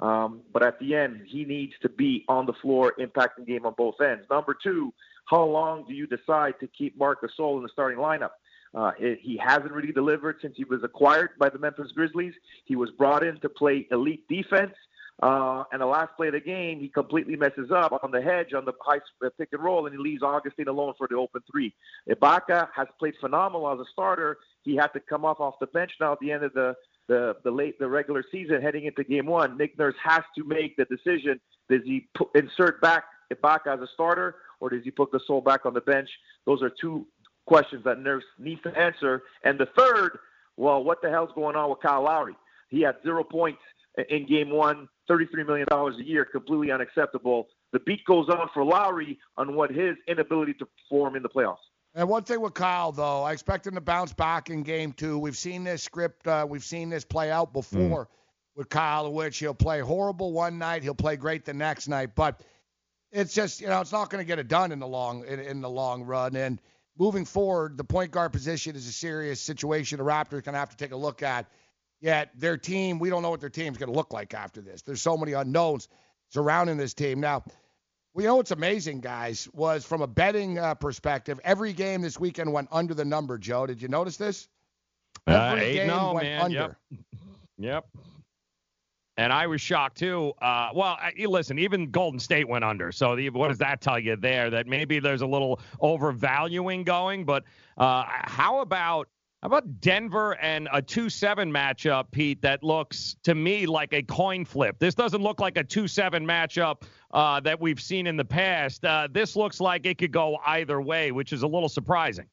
um, but at the end, he needs to be on the floor, impacting game on both ends. Number two, how long do you decide to keep Marc Gasol in the starting lineup? Uh, it, he hasn't really delivered since he was acquired by the Memphis Grizzlies. He was brought in to play elite defense. Uh, and the last play of the game, he completely messes up on the hedge, on the high pick and roll, and he leaves Augustine alone for the open three. Ibaka has played phenomenal as a starter. He had to come off off the bench now at the end of the, the, the late the regular season heading into game one. Nick Nurse has to make the decision. Does he put, insert back Ibaka as a starter, or does he put Gasol back on the bench? Those are two questions that Nurse needs to answer. And the third, well, what the hell's going on with Kyle Lowry? He had zero points in game one, thirty-three million dollars a year, completely unacceptable. The beat goes on for Lowry on what his inability to perform in the playoffs. And one thing with Kyle, though, I expect him to bounce back in game two. We've seen this script. Uh, we've seen this play out before mm. with Kyle, in which he'll play horrible one night. He'll play great the next night. But it's just, you know, it's not going to get it done in the long in, in the long run. And moving forward, the point guard position is a serious situation the Raptors are going to have to take a look at. Yet their team, we don't know what their team's going to look like after this. There's so many unknowns surrounding this team. Now, we know what's amazing, guys, was from a betting uh, perspective, every game this weekend went under the number, Joe. Did you notice this? Every uh, eight, game no, went man. under. Yep. Yep. And I was shocked, too. Uh, well, I, listen, even Golden State went under. So the, what does that tell you there? That maybe there's a little overvaluing going. But uh, how about how about Denver and a two seven matchup, Pete, that looks to me like a coin flip? This doesn't look like a two seven matchup uh, that we've seen in the past. Uh, this looks like it could go either way, which is a little surprising.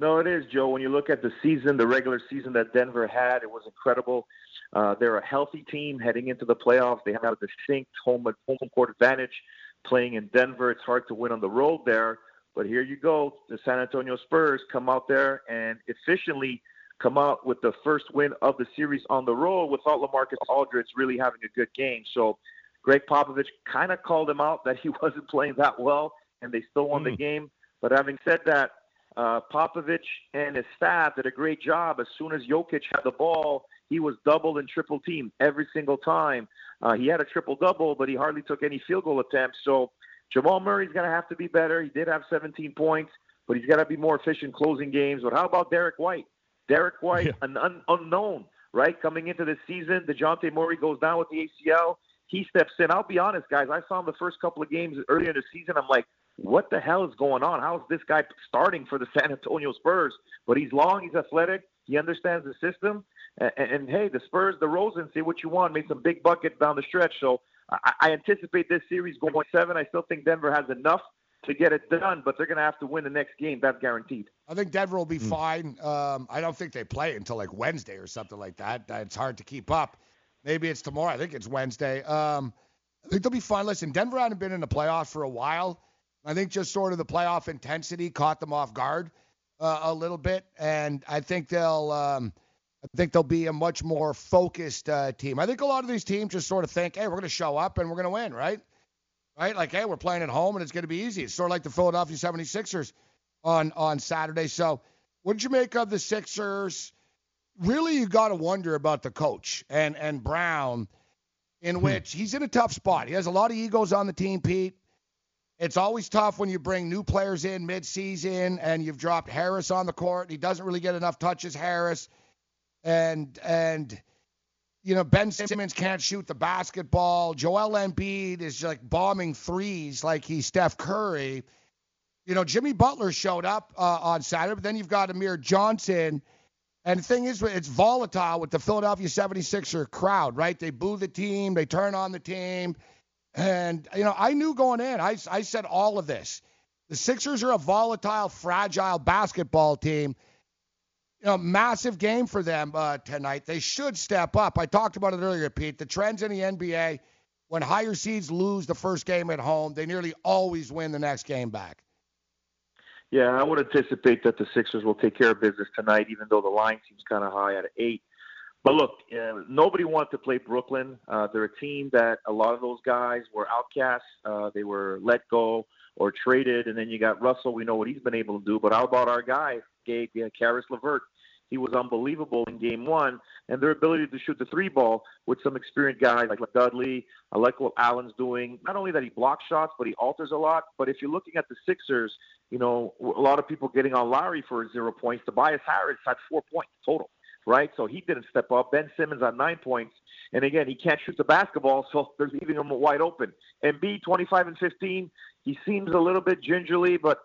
No, it is, Joe. When you look at the season, the regular season that Denver had, it was incredible. Uh, they're a healthy team heading into the playoffs. They have a distinct home home court advantage playing in Denver. It's hard to win on the road there. But here you go. The San Antonio Spurs come out there and efficiently come out with the first win of the series on the road without LaMarcus Aldridge really having a good game. So Greg Popovich kind of called him out that he wasn't playing that well, and they still won mm. the game. But having said that, uh, Popovich and his staff did a great job. As soon as Jokic had the ball, he was double and triple teamed every single time. Uh, he had a triple-double, but he hardly took any field goal attempts. So Jamal Murray's going to have to be better. He did have seventeen points, but he's got to be more efficient closing games. But how about Derek White? Derek White, yeah. an un- unknown, right, coming into this season. DeJounte Murray goes down with the A C L. He steps in. I'll be honest, guys. I saw him the first couple of games earlier in the season. I'm like, what the hell is going on? How is this guy starting for the San Antonio Spurs? But he's long. He's athletic. He understands the system. And, and, and hey, the Spurs, the Rosen, say what you want, made some big buckets down the stretch. So I, I anticipate this series going seven. I still think Denver has enough to get it done, but they're going to have to win the next game. That's guaranteed. I think Denver will be hmm. fine. Um, I don't think they play until like Wednesday or something like that. It's hard to keep up. Maybe it's tomorrow. I think it's Wednesday. Um, I think they'll be fine. Listen, Denver hadn't been in the playoffs for a while. I think just sort of the playoff intensity caught them off guard uh, a little bit, and I think they'll um, I think they'll be a much more focused uh, team. I think a lot of these teams just sort of think, hey, we're going to show up and we're going to win, right? Right? Like, hey, we're playing at home and it's going to be easy. It's sort of like the Philadelphia seventy-sixers on, on Saturday. So what did you make of the Sixers? Really, you got to wonder about the coach and, and Brown, in hmm. which he's in a tough spot. He has a lot of egos on the team, Pete. It's always tough when you bring new players in mid-season and you've dropped Harris on the court. He doesn't really get enough touches, Harris. And, and you know, Ben Simmons can't shoot the basketball. Joel Embiid is, like, bombing threes like he's Steph Curry. You know, Jimmy Butler showed up uh, on Saturday, but then you've got Amir Johnson. And the thing is, it's volatile with the Philadelphia seventy-sixer crowd, right? They boo the team. They turn on the team. And, you know, I knew going in, I, I said all of this. The Sixers are a volatile, fragile basketball team. You know, massive game for them uh, tonight. They should step up. I talked about it earlier, Pete. The trends in the N B A, when higher seeds lose the first game at home, they nearly always win the next game back. Yeah, I would anticipate that the Sixers will take care of business tonight, even though the line seems kind of high at eight. But look, uh, nobody wanted to play Brooklyn. Uh, they're a team that a lot of those guys were outcasts. Uh, they were let go or traded. And then you got Russell. We know what he's been able to do. But how about our guy, Gabe, you know, Karis LeVert? He was unbelievable in game one. And their ability to shoot the three ball with some experienced guys like Dudley. I like what Allen's doing. Not only that he blocks shots, but he alters a lot. But if you're looking at the Sixers, you know, a lot of people getting on Lowry for zero points. Tobias Harris had four points total. Right? So he didn't step up. Ben Simmons on nine points. And again, he can't shoot the basketball, so they're leaving him wide open. Embiid, twenty-five and fifteen. He seems a little bit gingerly, but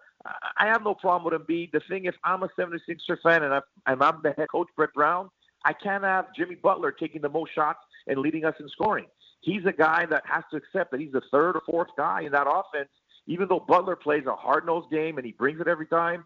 I have no problem with Embiid. The thing is, I'm a seventy-sixer fan, and, I, and I'm the head coach, Brett Brown. I can't have Jimmy Butler taking the most shots and leading us in scoring. He's a guy that has to accept that he's the third or fourth guy in that offense, even though Butler plays a hard-nosed game and he brings it every time.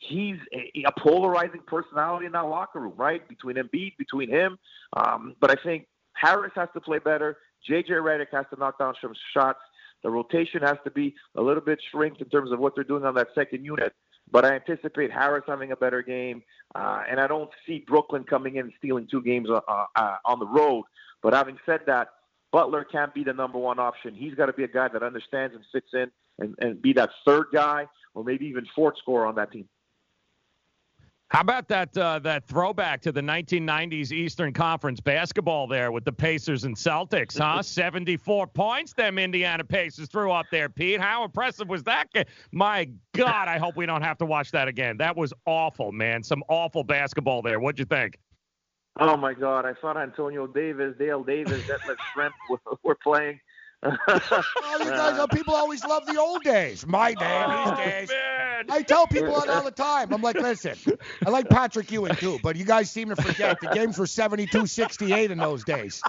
He's a, a polarizing personality in that locker room, right? Between Embiid, between him. Um, but I think Harris has to play better. J J Redick has to knock down some shots. The rotation has to be a little bit shrinked in terms of what they're doing on that second unit. But I anticipate Harris having a better game. Uh, and I don't see Brooklyn coming in and stealing two games uh, uh, on the road. But having said that, Butler can't be the number one option. He's got to be a guy that understands and fits in and, and be that third guy or maybe even fourth scorer on that team. How about that uh, that throwback to the nineteen nineties Eastern Conference basketball there with the Pacers and Celtics, huh? seventy-four points them Indiana Pacers threw up there, Pete. How impressive was that? My God, I hope we don't have to watch that again. That was awful, man. Some awful basketball there. What'd you think? Oh, my God. I thought Antonio Davis, Dale Davis, Detlef Schrempf were playing. Oh, you guys know, people always love the old days. My day, oh, these days. Man. I tell people that all the time. I'm like, listen, I like Patrick Ewing, too, but you guys seem to forget the games were seventy-two sixty-eight in those days.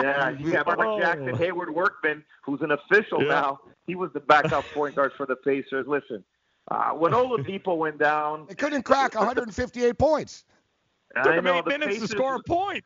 Yeah, you got oh. Jackson Hayward Workman, who's an official yeah. now. He was the backup point guard for the Pacers. Listen, uh, when Oladipo went down. They couldn't crack one hundred fifty-eight points. It took them eight minutes Pacers, to score a point.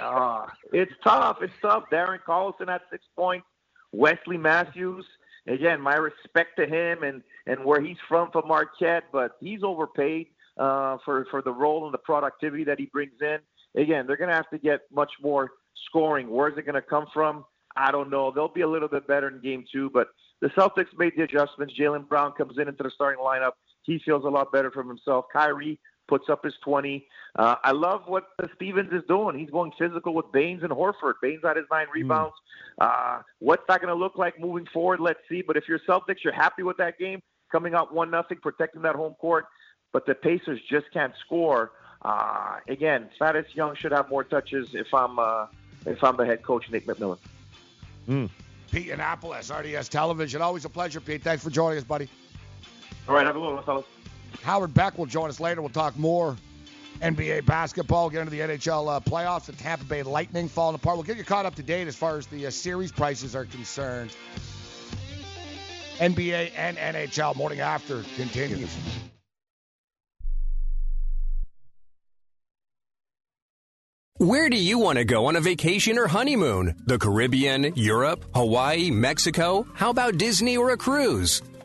uh, it's tough. It's tough. Darren Collison had six points. Wesley Matthews, again, my respect to him and, and where he's from for Marquette, but he's overpaid uh, for, for the role and the productivity that he brings in. Again, they're going to have to get much more scoring. Where's it going to come from? I don't know. They'll be a little bit better in game two, but the Celtics made the adjustments. Jaylen Brown comes in into the starting lineup. He feels a lot better from himself. Kyrie puts up his twenty. Uh, I love what Stevens is doing. He's going physical with Baines and Horford. Baines had his nine rebounds. Mm. Uh, what's that going to look like moving forward? Let's see. But if you're Celtics, you're happy with that game, coming out one nothing, protecting that home court. But the Pacers just can't score. Uh, again, Thaddeus Young should have more touches if I'm uh, if I'm the head coach, Nick McMillan. Mm. Pete Annapolis, R D S Television. Always a pleasure, Pete. Thanks for joining us, buddy. All right, have a good one, fellas. Howard Beck will join us later. We'll talk more N B A basketball, get into the N H L uh, playoffs, the Tampa Bay Lightning falling apart. We'll get you caught up to date as far as the uh, series prices are concerned. N B A and N H L morning after continues. Where do you want to go on a vacation or honeymoon? The Caribbean, Europe, Hawaii, Mexico? How about Disney or a cruise?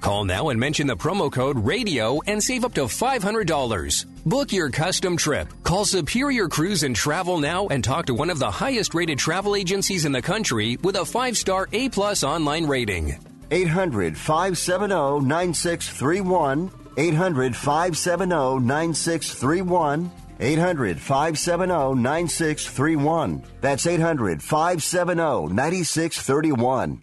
Call now and mention the promo code RADIO and save up to five hundred dollars. Book your custom trip. Call Superior Cruise and Travel now and talk to one of the highest-rated travel agencies in the country with a five-star A-plus online rating. eight hundred, five seven zero, nine six three one. eight hundred, five seven zero, nine six three one. eight hundred, five seven zero, nine six three one. That's eight hundred, five seven zero, nine six three one.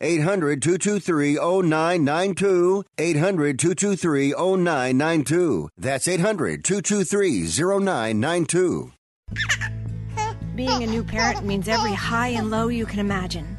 eight hundred, two two three, zero nine nine two. eight hundred, two two three, zero nine nine two. That's eight hundred, two two three, zero nine nine two. Being a new parent means every high and low you can imagine.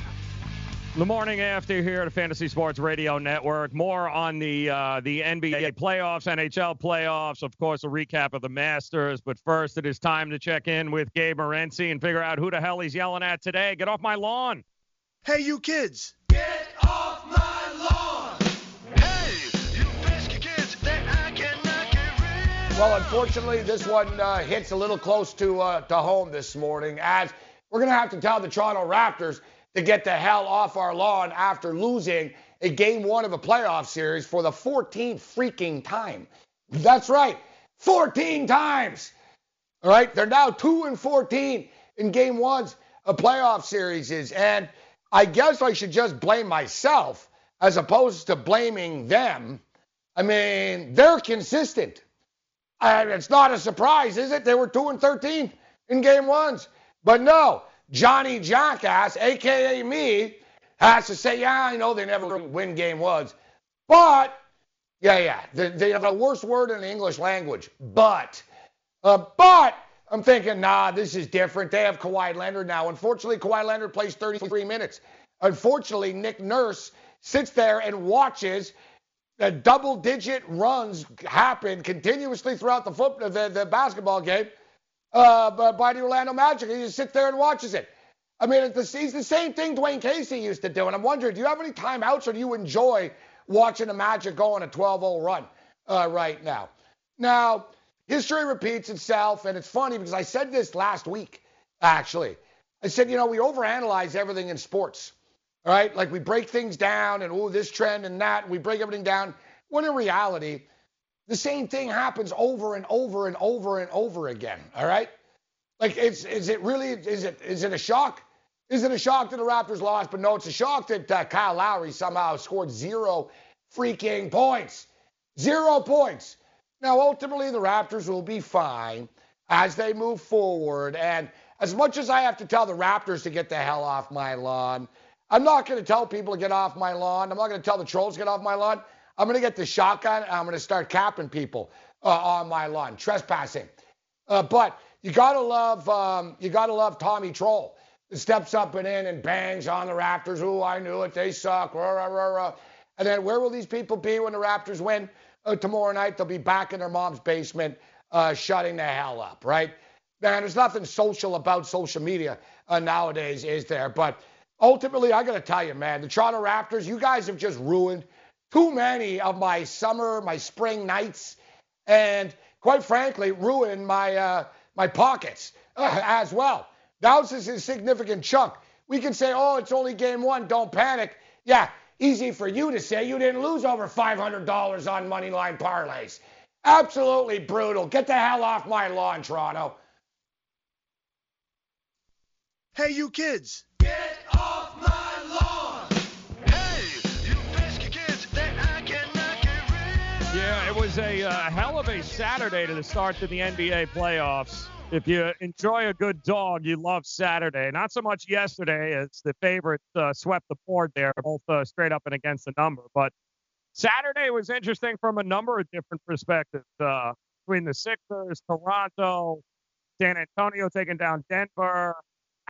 the morning after here at Fantasy Sports Radio Network. More on the uh, the N B A playoffs, N H L playoffs, of course, a recap of the Masters. But first, it is time to check in with Gabe Morency and figure out who the hell he's yelling at today. Get off my lawn. Hey, you kids. Get off my lawn. Hey, you pesky kids that I cannot get rid of. Well, unfortunately, this one uh, hits a little close to, uh, to home this morning, as we're going to have to tell the Toronto Raptors to get the hell off our lawn after losing a game one of a playoff series for the fourteenth freaking time. That's right, fourteen times. All right, they're now two and fourteen in game ones of playoff series. And I guess I should just blame myself as opposed to blaming them. I mean, they're consistent. And it's not a surprise, is it? They were two and thirteen in game ones. But no, Johnny Jackass, a k a me, has to say, yeah, I know they never win game ones, but, yeah, yeah, they, they have the worst word in the English language, but. Uh, but I'm thinking, nah, this is different. They have Kawhi Leonard now. Unfortunately, Kawhi Leonard plays thirty-three minutes. Unfortunately, Nick Nurse sits there and watches the double-digit runs happen continuously throughout the football, the, the basketball game. Uh, but by the Orlando Magic, he just sits there and watches it. I mean, it's the, it's the same thing Dwayne Casey used to do. And I'm wondering, do you have any timeouts, or do you enjoy watching the Magic go on a twelve oh run uh, right now? Now, history repeats itself, and it's funny because I said this last week, actually. I said, you know, we overanalyze everything in sports, all right? Like, we break things down and, oh, this trend and that. And we break everything down. When in reality, the same thing happens over and over and over and over again, all right? Like, it's, is it really, is it is it a shock? Is it a shock that the Raptors lost? But no, it's a shock that uh, Kyle Lowry somehow scored zero freaking points. Zero points. Now, ultimately, the Raptors will be fine as they move forward. And as much as I have to tell the Raptors to get the hell off my lawn, I'm not going to tell people to get off my lawn. I'm not going to tell the trolls to get off my lawn. I'm going to get the shotgun, and I'm going to start capping people uh, on my lawn, trespassing. Uh, but you got to love um, you got to love Tommy Troll. He steps up and in and bangs on the Raptors. Ooh, I knew it. They suck. Rah, rah, rah, rah. And then where will these people be when the Raptors win? Uh, tomorrow night, they'll be back in their mom's basement uh, shutting the hell up, right? Man, there's nothing social about social media uh, nowadays, is there? But ultimately, I got to tell you, man, the Toronto Raptors, you guys have just ruined too many of my summer, my spring nights, and quite frankly, ruined my uh, my pockets uh, as well. Now this is a significant chunk. We can say, oh, it's only game one, don't panic. Yeah, easy for you to say. You didn't lose over five hundred dollars on money line parlays. Absolutely brutal. Get the hell off my lawn, Toronto. Hey, you kids. Get off my lawn. Yeah, it was a uh, hell of a Saturday to the start to the N B A playoffs. If you enjoy a good dog, you love Saturday. Not so much yesterday, as the favorites uh, swept the board there, both uh, straight up and against the number. But Saturday was interesting from a number of different perspectives. Uh, between the Sixers, Toronto, San Antonio taking down Denver.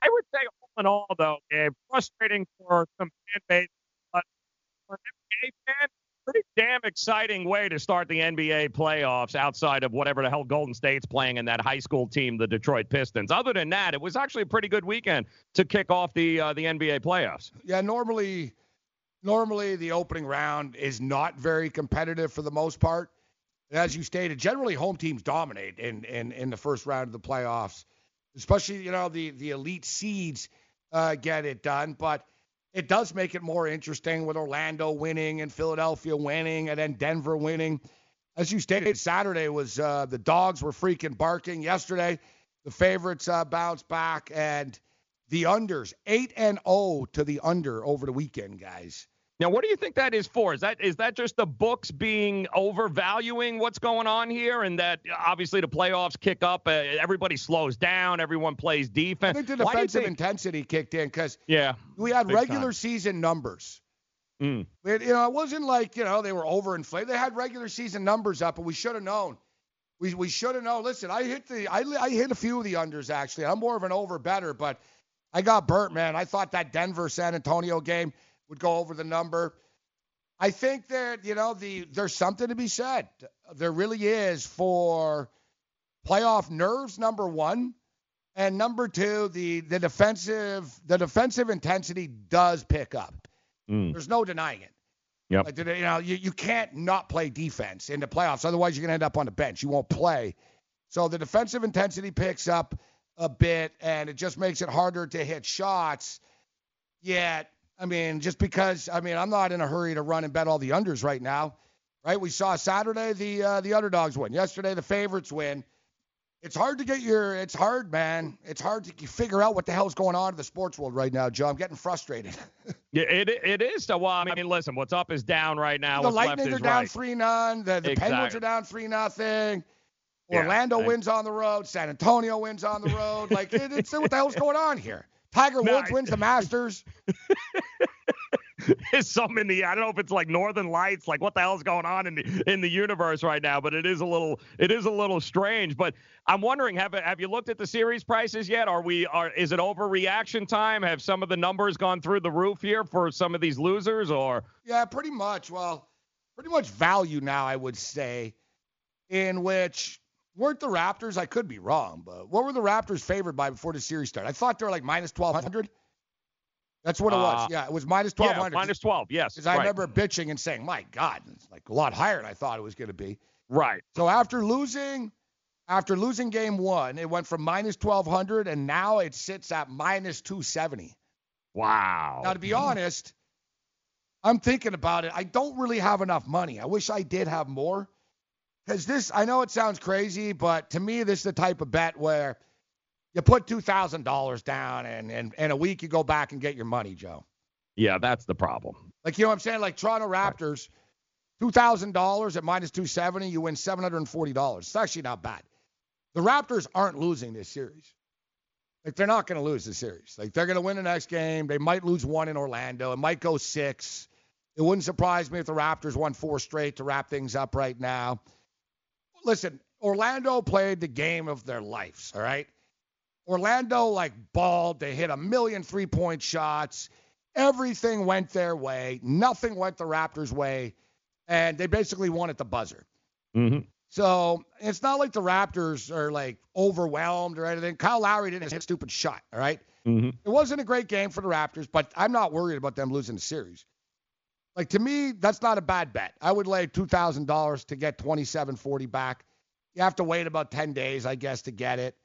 I would say all in all, though, Gabe, frustrating for some fan base, but for an N B A fan, pretty damn exciting way to start the N B A playoffs outside of whatever the hell Golden State's playing in that high school team, the Detroit Pistons. Other than that, it was actually a pretty good weekend to kick off the uh, the N B A playoffs. Yeah, normally normally the opening round is not very competitive for the most part. As you stated, generally home teams dominate in in, in the first round of the playoffs, especially, you know, the, the elite seeds uh, get it done. But it does make it more interesting with Orlando winning and Philadelphia winning and then Denver winning. As you stated, Saturday was uh, the dogs were freaking barking. Yesterday, the favorites uh, bounced back, and the unders, eight and oh to the under over the weekend, guys. Now, what do you think that is for? Is that is that just the books being overvaluing what's going on here, and that obviously the playoffs kick up, uh, everybody slows down, everyone plays defense? I think the defensive think... intensity kicked in because yeah, we had regular time. season numbers. Mm. It, you know, it wasn't like, you know, they were overinflated. They had regular season numbers up, and we should have known. We we should have known. Listen, I hit the I I hit a few of the unders actually. I'm more of an over better, but I got burnt, man. I thought that Denver-San Antonio game would go over the number. I think that, you know, the there's something to be said. There really is for playoff nerves, number one. And number two, the the defensive the defensive intensity does pick up. Mm. There's no denying it. Yep. Like, you know, you, you can't not play defense in the playoffs. Otherwise, you're going to end up on the bench. You won't play. So the defensive intensity picks up a bit, and it just makes it harder to hit shots. Yet, I mean, just because, I mean, I'm not in a hurry to run and bet all the unders right now, right? We saw Saturday the uh, the underdogs win. Yesterday the favorites win. It's hard to get your, it's hard, man. It's hard to figure out what the hell's going on in the sports world right now, Joe. I'm getting frustrated. yeah, it it is. Well, I mean, listen, what's up is down right now. The what's Lightning left are is down three to nothing. Right. The, the exactly. Penguins are down three nothing. Orlando yeah, I, wins on the road. San Antonio wins on the road. Like, it, it's what the hell's going on here? Tiger Woods no, wins the Masters. There's something in the, I don't know if it's like Northern Lights, like what the hell's going on in the in the universe right now, but it is a little, it is a little strange. But I'm wondering, have have you looked at the series prices yet? Are we, are is it overreaction time? Have some of the numbers gone through the roof here for some of these losers, or? Yeah, pretty much. Well, pretty much value now, I would say, in which weren't the Raptors, I could be wrong, but what were the Raptors favored by before the series started? I thought they were like minus twelve hundred. That's what it was. Uh, yeah, it was minus twelve hundred. Yeah, minus twelve, yes. Because right. I remember bitching and saying, my God, it's like a lot higher than I thought it was going to be. Right. So after losing after losing game one, it went from minus twelve hundred, and now it sits at minus two seventy. Wow. Now, to be honest, I'm thinking about it. I don't really have enough money. I wish I did have more. Because this, I know it sounds crazy, but to me, this is the type of bet where you put two thousand dollars down, and, and, and a week you go back and get your money, Joe. Yeah, that's the problem. Like, you know what I'm saying? Like Toronto Raptors, two thousand dollars at minus two seventy, you win seven hundred forty dollars. It's actually not bad. The Raptors aren't losing this series. Like, they're not going to lose this series. Like, they're going to win the next game. They might lose one in Orlando. It might go six. It wouldn't surprise me if the Raptors won four straight to wrap things up right now. Listen, Orlando played the game of their lives, all right? Orlando, like, balled. They hit a million three-point shots. Everything went their way. Nothing went the Raptors' way. And they basically won at the buzzer. Mm-hmm. So it's not like the Raptors are, like, overwhelmed or anything. Kyle Lowry didn't hit a stupid shot, all right? Mm-hmm. It wasn't a great game for the Raptors, but I'm not worried about them losing the series. Like, to me, that's not a bad bet. I would lay two thousand dollars to get twenty-seven forty back. You have to wait about ten days, I guess, to get it.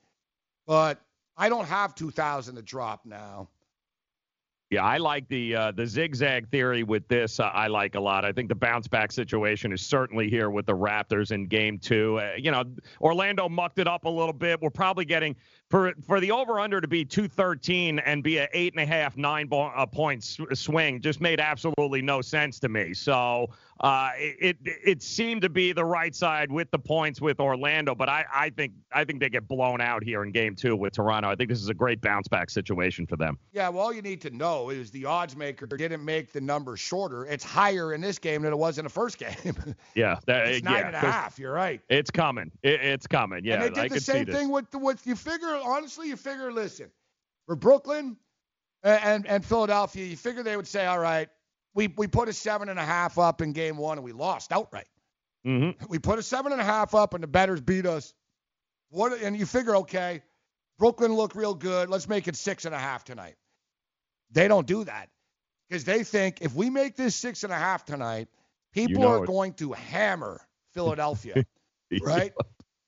But I don't have two thousand to drop now. Yeah, I like the uh, the zigzag theory with this. Uh, I like a lot. I think the bounce back situation is certainly here with the Raptors in game two. Uh, you know, Orlando mucked it up a little bit. We're probably getting for for the over under to be two thirteen and be an eight and a half, nine ball, uh, point sw- swing just made absolutely no sense to me. So uh, it, it it seemed to be the right side with the points with Orlando, but I, I think I think they get blown out here in game two with Toronto. I think this is a great bounce back situation for them. Yeah, well, all you need to know is the odds maker didn't make the number shorter. It's higher in this game than it was in the first game. yeah. That, it's nine yeah, and a half. You're right. It's coming. It, it's coming. Yeah. And they did I the same thing with, with you figure, honestly, you figure, listen, for Brooklyn and, and, and Philadelphia, you figure they would say, all right, we, we put a seven and a half up in game one and we lost outright. Mm-hmm. We put a seven and a half up and the batters beat us. What? And you figure, okay, Brooklyn looked real good. Let's make it six and a half tonight. They don't do that because they think if we make this six and a half tonight, people you know are it. going to hammer Philadelphia, right?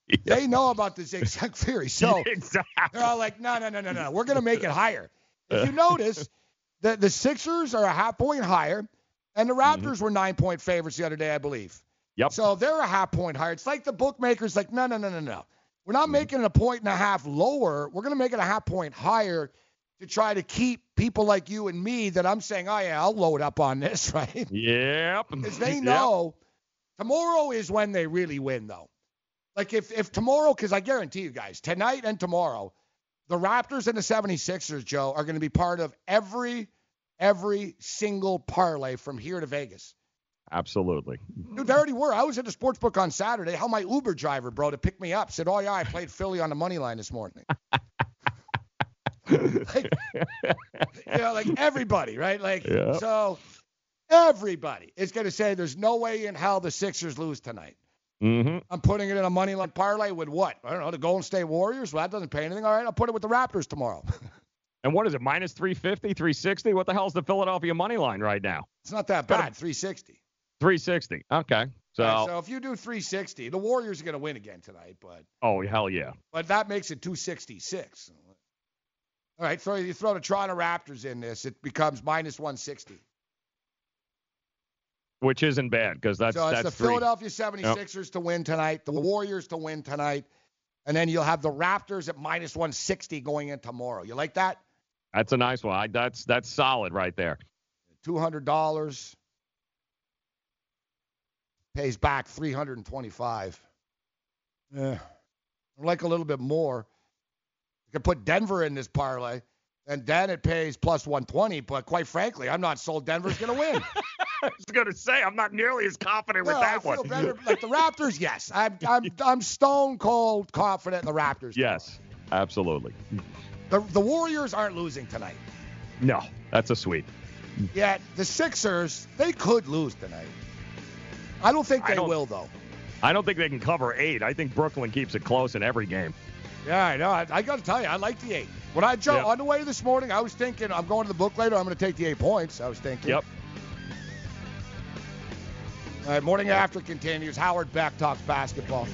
Yeah. They know about the zigzag theory. So exactly. They're all like, no, no, no, no, no. We're going to make it higher. If you notice, the, the Sixers are a half point higher, and the Raptors mm-hmm. were nine-point favorites the other day, I believe. Yep. So they're a half point higher. It's like the bookmakers like, no, no, no, no, no. We're not mm-hmm. making it a point and a half lower. We're going to make it a half point higher to try to keep people like you and me that I'm saying, oh, yeah, I'll load up on this, right? Yep. Because they know yep. tomorrow is when they really win, though. Like, if, if tomorrow, because I guarantee you guys, tonight and tomorrow, the Raptors and the seventy-sixers, Joe, are going to be part of every, every single parlay from here to Vegas. Absolutely. Dude, they already were. I was at the sports book on Saturday. How my Uber driver, bro, to pick me up said, oh, yeah, I played Philly on the money line this morning. like, you know, like everybody, right? Like, yeah. So everybody is going to say there's no way in hell the Sixers lose tonight. Mm-hmm. I'm putting it in a money line parlay with what? I don't know, the Golden State Warriors? Well, that doesn't pay anything. All right, I'll put it with the Raptors tomorrow. And what is it, minus three fifty, three sixty? What the hell is the Philadelphia money line right now? It's not that bad, three sixty. three sixty, okay. So, yeah, so if you do three sixty, the Warriors are going to win again tonight. But oh, hell yeah. But that makes it two sixty-six. All right, so you throw the Toronto Raptors in this, it becomes minus one sixty. Which isn't bad because that's, so it's that's the three. Philadelphia seventy-sixers yep. to win tonight, the Warriors to win tonight, and then you'll have the Raptors at minus one sixty going in tomorrow. You like that? That's a nice one. I, that's that's solid right there. two hundred dollars pays back three hundred twenty-five dollars. Yeah. I'd like a little bit more. You could put Denver in this parlay, and then it pays plus one twenty, but quite frankly, I'm not sold Denver's going to win. I was going to say, I'm not nearly as confident no, with that I feel one. Better, like the Raptors, yes. I'm, I'm, I'm stone cold confident in the Raptors. Yes, tomorrow. Absolutely. The, the Warriors aren't losing tonight. No, that's a sweep. Yet the Sixers, they could lose tonight. I don't think they don't, will, though. I don't think they can cover eight. I think Brooklyn keeps it close in every game. Yeah, I know. I, I got to tell you, I like the eight. When I jumped yep. on the way this morning, I was thinking, I'm going to the book later. I'm going to take the eight points. I was thinking. Yep. All right, morning after continues. Howard Beck talks basketball.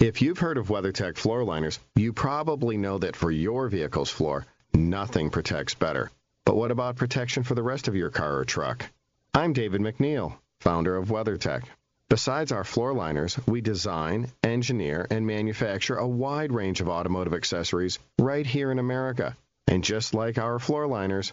If you've heard of WeatherTech floor liners, you probably know that for your vehicle's floor, nothing protects better. But what about protection for the rest of your car or truck? I'm David McNeil, founder of WeatherTech. Besides our floor liners, we design, engineer, and manufacture a wide range of automotive accessories right here in America. And just like our floor liners,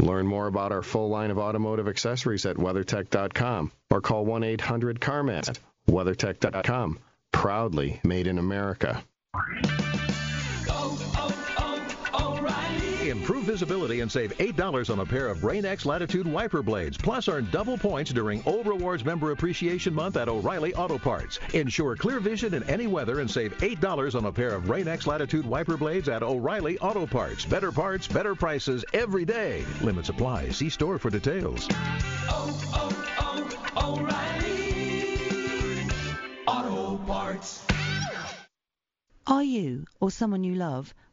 Learn more about our full line of automotive accessories at WeatherTech dot com or call one eight hundred CarMat. WeatherTech dot com, proudly made in America. Improve visibility and save eight dollars on a pair of Rain-X Latitude wiper blades. Plus, earn double points during Old Rewards Member Appreciation Month at O'Reilly Auto Parts. Ensure clear vision in any weather and save eight dollars on a pair of Rain-X Latitude wiper blades at O'Reilly Auto Parts. Better parts, better prices every day. Limits apply. See store for details. Oh, oh, oh, O'Reilly Auto Parts. Are you, or someone you love,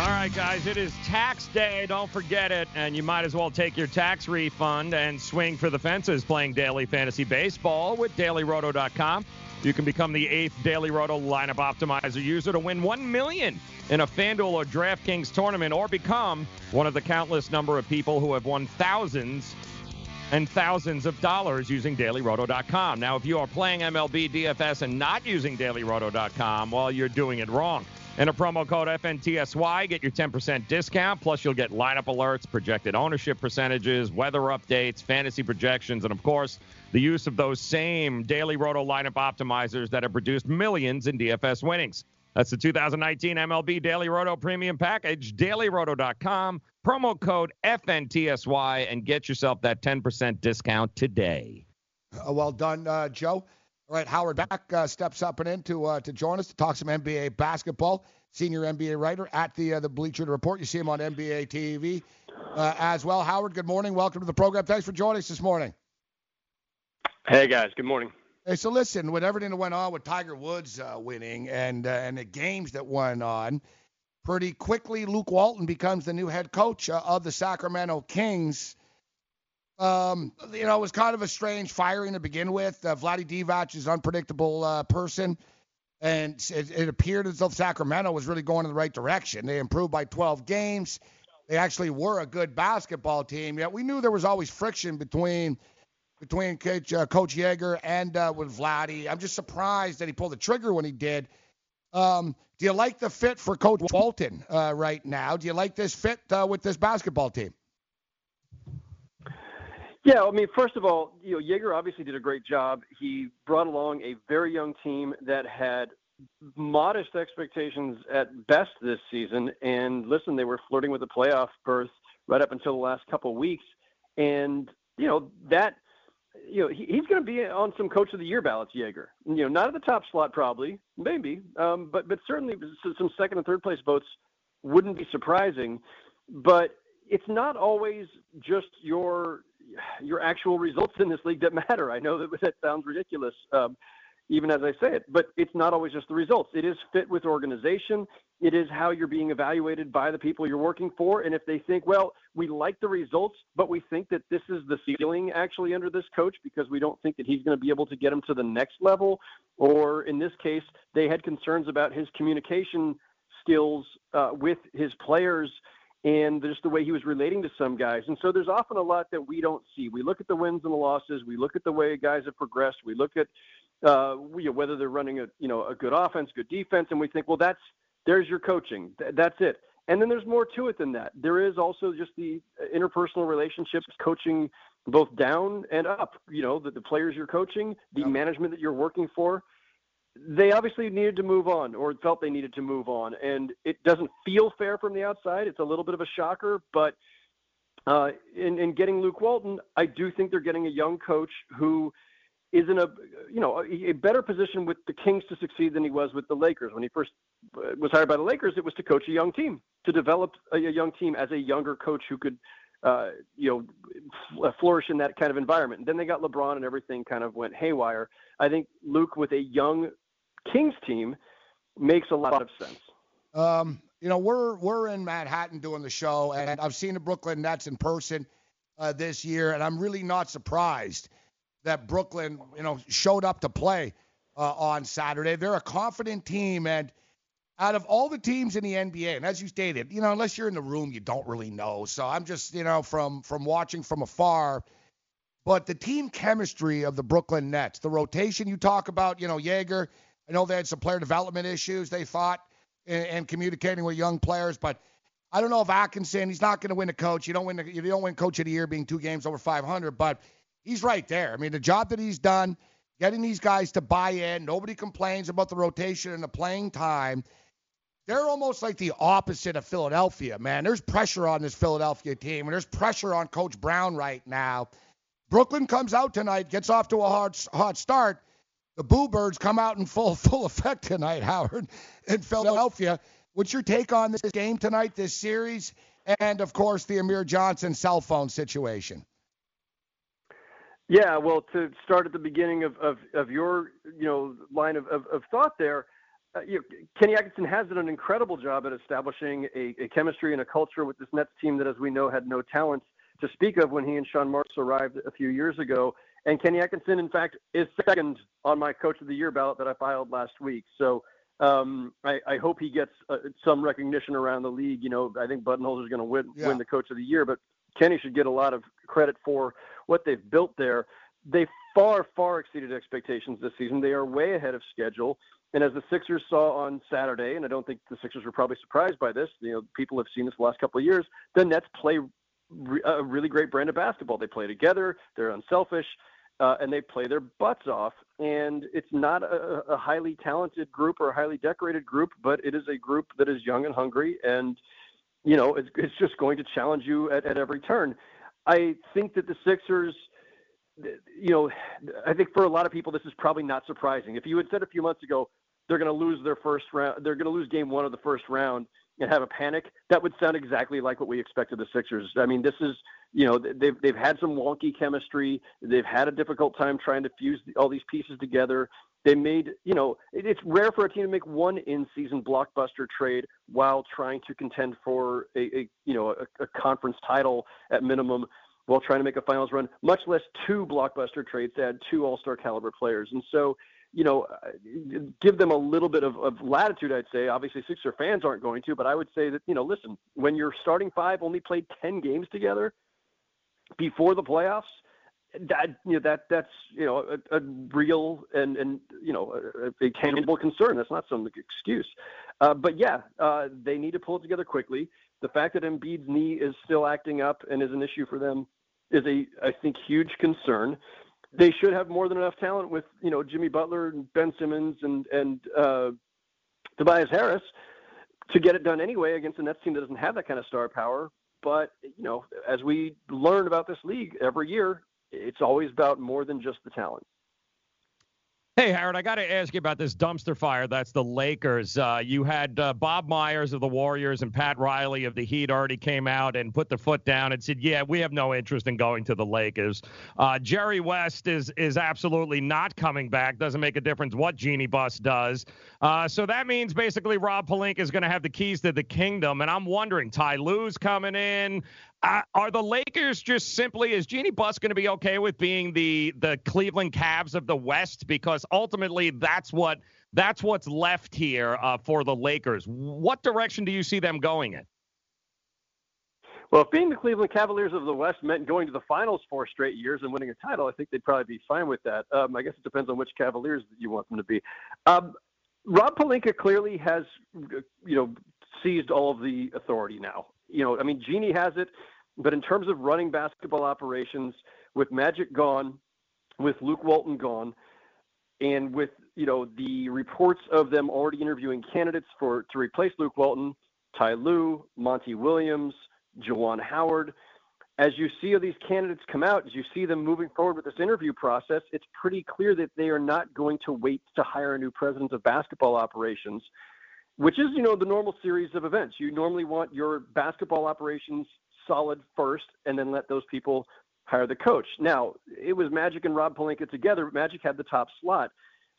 All right, guys, it is tax day. Don't forget it. And you might as well take your tax refund and swing for the fences playing daily fantasy baseball with daily roto dot com. You can become the eighth Daily Roto lineup optimizer user to win one million dollars in a FanDuel or DraftKings tournament, or become one of the countless number of people who have won thousands and thousands of dollars using daily roto dot com. Now, if you are playing M L B D F S and not using daily roto dot com, well, you're doing it wrong. Enter promo code F N T S Y, get your ten percent discount, plus you'll get lineup alerts, projected ownership percentages, weather updates, fantasy projections, and, of course, the use of those same Daily Roto lineup optimizers that have produced millions in D F S winnings. That's the two thousand nineteen M L B Daily Roto Premium Package, daily roto dot com, promo code F N T S Y, and get yourself that ten percent discount today. Uh, well done, uh, Joe. All right, Howard Beck uh, steps up and in to, uh, to join us to talk some N B A basketball. Senior N B A writer at the uh, the Bleacher Report. You see him on N B A T V uh, as well. Howard, good morning. Welcome to the program. Thanks for joining us this morning. Hey, guys. Good morning. Hey, so listen, with everything that went on with Tiger Woods uh, winning and, uh, and the games that went on, pretty quickly Luke Walton becomes the new head coach uh, of the Sacramento Kings. Um, you know, it was kind of a strange firing to begin with. Uh, Vlade Divac is an unpredictable uh, person, and it, it appeared as though Sacramento was really going in the right direction. They improved by twelve games. They actually were a good basketball team, yet we knew there was always friction between between Coach, uh, Coach Yeager and uh, with Vlade. I'm just surprised that he pulled the trigger when he did. Um, do you like the fit for Coach Walton uh, right now? Do you like this fit uh, with this basketball team? Yeah, I mean, first of all, you know, Yeager obviously did a great job. He brought along a very young team that had modest expectations at best this season. And listen, they were flirting with a playoff berth right up until the last couple of weeks. And, you know, that, you know, he, he's going to be on some Coach of the Year ballots, Yeager. You know, not at the top slot probably, maybe, um, but, but certainly some second and third place votes wouldn't be surprising. But it's not always just your your actual results in this league that matter. I know that that sounds ridiculous, um, even as I say it, but it's not always just the results. It is fit with organization. It is how you're being evaluated by the people you're working for. And if they think, well, we like the results, but we think that this is the ceiling actually under this coach because we don't think that he's going to be able to get him to the next level. Or in this case, they had concerns about his communication skills uh, with his players and just the way he was relating to some guys. And so there's often a lot that we don't see. We look at the wins and the losses. We look at the way guys have progressed. We look at uh, we, whether they're running a, you know, a good offense, good defense, and we think, well, that's there's your coaching. Th- that's it. And then there's more to it than that. There is also just the interpersonal relationships, coaching both down and up, you know, the, the players you're coaching, the yep. management that you're working for. They obviously needed to move on or felt they needed to move on. And it doesn't feel fair from the outside. It's a little bit of a shocker, but uh, in, in getting Luke Walton, I do think they're getting a young coach who is in a, you know, a, a better position with the Kings to succeed than he was with the Lakers. When he first was hired by the Lakers, it was to coach a young team, to develop a, a young team as a younger coach who could, uh, you know, flourish in that kind of environment. And then they got LeBron and everything kind of went haywire. I think Luke with a young Kings team makes a lot of sense. Um, you know, we're we're in Manhattan doing the show, and I've seen the Brooklyn Nets in person uh, this year, and I'm really not surprised that Brooklyn, you know, showed up to play uh, on Saturday. They're a confident team, and out of all the teams in the N B A, and as you stated, you know, unless you're in the room, you don't really know. So I'm just, you know, from from watching from afar. But the team chemistry of the Brooklyn Nets, the rotation you talk about, you know, Yeager, I know they had some player development issues they fought and, and communicating with young players, but I don't know if Atkinson, he's not going to win the coach. You don't win the, you don't win coach of the year being two games over five hundred, but he's right there. I mean, the job that he's done, getting these guys to buy in, nobody complains about the rotation and the playing time. They're almost like the opposite of Philadelphia, man. There's pressure on this Philadelphia team, and there's pressure on Coach Brown right now. Brooklyn comes out tonight, gets off to a hard, hard start. The Boo Birds come out in full full effect tonight, Howard, in Philadelphia. What's your take on this game tonight, this series, and, of course, the Amir Johnson cell phone situation? Yeah, well, to start at the beginning of, of, of your, you know, line of, of, of thought there, Uh, you know, Kenny Atkinson has done an incredible job at establishing a, a chemistry and a culture with this Nets team that, as we know, had no talent to speak of when he and Sean Marks arrived a few years ago. And Kenny Atkinson, in fact, is second on my Coach of the Year ballot that I filed last week. So um, I, I hope he gets uh, some recognition around the league. You know, I think Buttonholzer's going to win, yeah. win the Coach of the Year, but Kenny should get a lot of credit for what they've built there. They far, far exceeded expectations this season. They are way ahead of schedule. And as the Sixers saw on Saturday, and I don't think the Sixers were probably surprised by this, you know, people have seen this the last couple of years, the Nets play re- a really great brand of basketball. They play together, they're unselfish, uh, and they play their butts off. And it's not a, a highly talented group or a highly decorated group, but it is a group that is young and hungry, and, you know, it's, it's just going to challenge you at, at every turn. I think that the Sixers – you know, I think for a lot of people, this is probably not surprising. If you had said a few months ago, they're going to lose their first round, they're going to lose game one of the first round and have a panic, that would sound exactly like what we expected the Sixers. I mean, this is, you know, they've, they've had some wonky chemistry. They've had a difficult time trying to fuse all these pieces together. They made, you know, it's rare for a team to make one in-season blockbuster trade while trying to contend for a, a you know, a, a conference title at minimum, while trying to make a finals run, much less two blockbuster trades that had two all-star caliber players. And so, you know, give them a little bit of, of latitude, I'd say. Obviously, Sixer fans aren't going to, but I would say that, you know, listen, when your starting five only played ten games together before the playoffs, that, you know, that that's, you know, a, a real and, and, you know, a, a tangible concern. That's not some excuse. Uh, but yeah, uh, they need to pull it together quickly. The fact that Embiid's knee is still acting up and is an issue for them is a, I think, huge concern. They should have more than enough talent with, you know, Jimmy Butler and Ben Simmons and, and uh, Tobias Harris to get it done anyway against a Nets team that doesn't have that kind of star power. But, you know, as we learn about this league every year, it's always about more than just the talent. Hey, Howard, I got to ask you about this dumpster fire. That's the Lakers. Uh, you had uh, Bob Myers of the Warriors and Pat Riley of the Heat already came out and put their foot down and said, yeah, we have no interest in going to the Lakers. Uh, Jerry West is is absolutely not coming back. Doesn't make a difference what Jeannie Buss does. Uh, so that means basically Rob Pelinka is going to have the keys to the kingdom. And I'm wondering, Ty Lue's coming in. Uh, are the Lakers just simply, is Jeannie Buss going to be okay with being the the Cleveland Cavs of the West? Because ultimately that's what that's what's left here uh, for the Lakers. What direction do you see them going in? Well, if being the Cleveland Cavaliers of the West meant going to the finals four straight years and winning a title, I think they'd probably be fine with that. Um, I guess it depends on which Cavaliers you want them to be. Um, Rob Pelinka clearly has, you know, seized all of the authority now. You know, I mean, Jeannie has it, but in terms of running basketball operations with Magic gone, with Luke Walton gone, and with, you know, the reports of them already interviewing candidates for to replace Luke Walton, Ty Lue, Monty Williams, Juwan Howard, as you see these candidates come out, as you see them moving forward with this interview process, it's pretty clear that they are not going to wait to hire a new president of basketball operations, which is, you know, the normal series of events. You normally want your basketball operations solid first and then let those people hire the coach. Now, it was Magic and Rob Pelinka together. Magic had the top slot.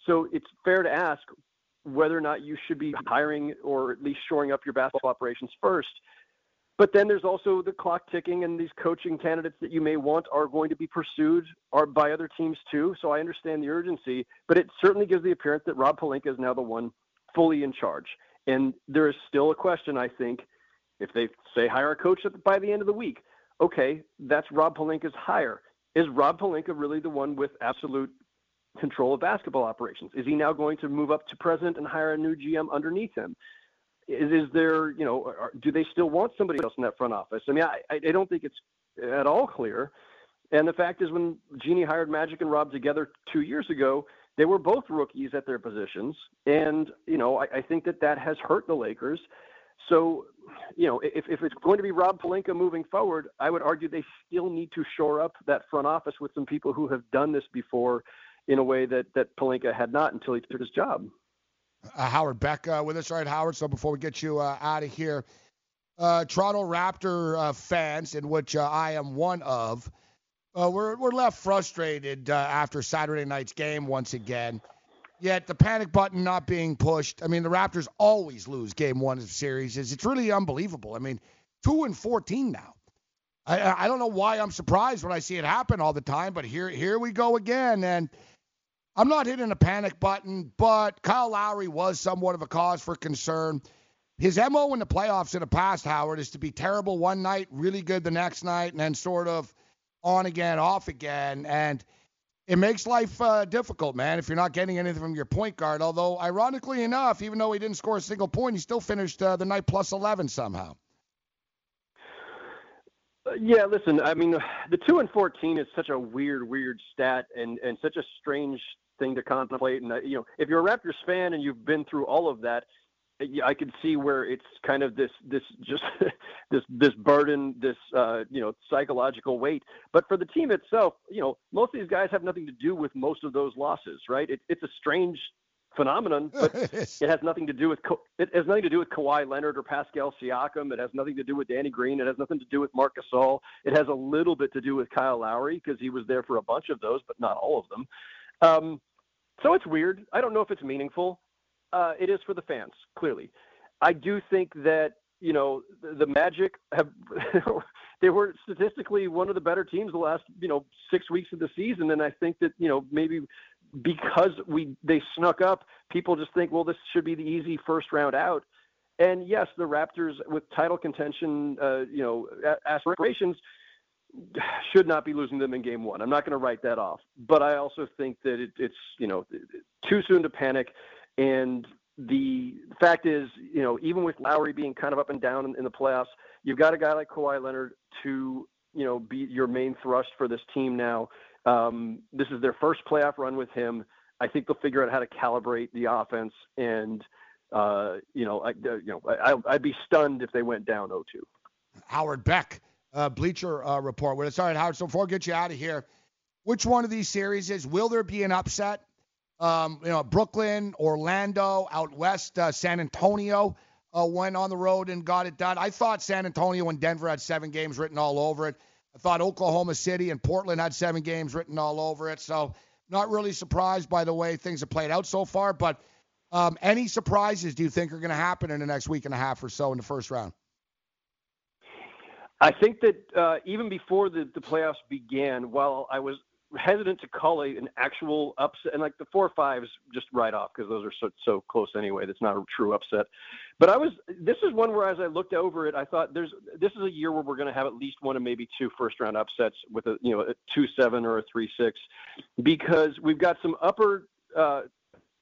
So it's fair to ask whether or not you should be hiring or at least shoring up your basketball operations first. But then there's also the clock ticking, and these coaching candidates that you may want are going to be pursued are by other teams too. So I understand the urgency, but it certainly gives the appearance that Rob Pelinka is now the one fully in charge. And there is still a question, I think, if they say hire a coach by the end of the week, okay, that's Rob Pelinka's hire. Is Rob Pelinka really the one with absolute control of basketball operations? Is he now going to move up to president and hire a new G M underneath him? Is, is there, you know, are, do they still want somebody else in that front office? I mean, I, I don't think it's at all clear. And the fact is, when Jeannie hired Magic and Rob together two years ago, they were both rookies at their positions, and, you know, I, I think that that has hurt the Lakers. So, you know, if, if it's going to be Rob Pelinka moving forward, I would argue they still need to shore up that front office with some people who have done this before in a way that, that Pelinka had not until he took his job. Uh, Howard Beck uh, with us, right, Howard? So before we get you uh, out of here, uh, Toronto Raptor uh, fans, in which uh, I am one of, Uh, we're we're left frustrated uh, after Saturday night's game once again. yet the panic button not being pushed. I mean, the Raptors always lose game one of series. It's really unbelievable. I mean, two and fourteen now. I, I don't know why I'm surprised when I see it happen all the time, but here here we go again. And I'm not hitting a panic button, but Kyle Lowry was somewhat of a cause for concern. His M O in the playoffs in the past, Howard, is to be terrible one night, really good the next night, and then sort of on again, off again. And it makes life uh, difficult, man, if you're not getting anything from your point guard. Although, ironically enough, even though he didn't score a single point, he still finished uh, the night plus eleven somehow. Yeah, listen, I mean, the two and fourteen is such a weird, weird stat and, and such a strange thing to contemplate. And, you know, if you're a Raptors fan and you've been through all of that, I could see where it's kind of this, this just this, this burden, this, uh, you know, psychological weight. But for the team itself, you know, most of these guys have nothing to do with most of those losses, right? It, it's a strange phenomenon, but it has nothing to do with it has nothing to do with Kawhi Leonard or Pascal Siakam. It has nothing to do with Danny Green. It has nothing to do with Marc Gasol. It has a little bit to do with Kyle Lowry because he was there for a bunch of those, but not all of them. Um, so it's weird. I don't know if it's meaningful. Uh, it is for the fans, clearly. I do think that you know the, the Magic have they were statistically one of the better teams the last you know six weeks of the season, and I think that you know maybe. Because we they snuck up, people just think, well, this should be the easy first round out. And yes, the Raptors with title contention, uh, you know, aspirations should not be losing them in game one. I'm not going to write that off. But I also think that it, it's, you know, too soon to panic. And the fact is, you know, even with Lowry being kind of up and down in, in the playoffs, you've got a guy like Kawhi Leonard to, you know, be your main thrust for this team now. Um, this is their first playoff run with him. I think they'll figure out how to calibrate the offense. And, uh, you know, I, uh, you know, I, I, I'd be stunned if they went down oh two. Howard Beck, uh, Bleacher uh, Report. With us. All right, Howard, so before I get you out of here, which one of these series is, will there be an upset? Um, you know, Brooklyn, Orlando, out west, uh, San Antonio uh, went on the road and got it done. I thought San Antonio and Denver had seven games written all over it. I thought Oklahoma City and Portland had seven games written all over it. So not really surprised by the way things have played out so far. But um, any surprises do you think are going to happen in the next week and a half or so in the first round? I think that uh, even before the, the playoffs began, while I was hesitant to call a, an actual upset, and like the four fives just right off because those are so, so close anyway, that's not a true upset. But I was, this is one where as I looked over it, I thought there's, this is a year where we're going to have at least one and maybe two first round upsets with a, you know, a two, seven or a three, six, because we've got some upper uh,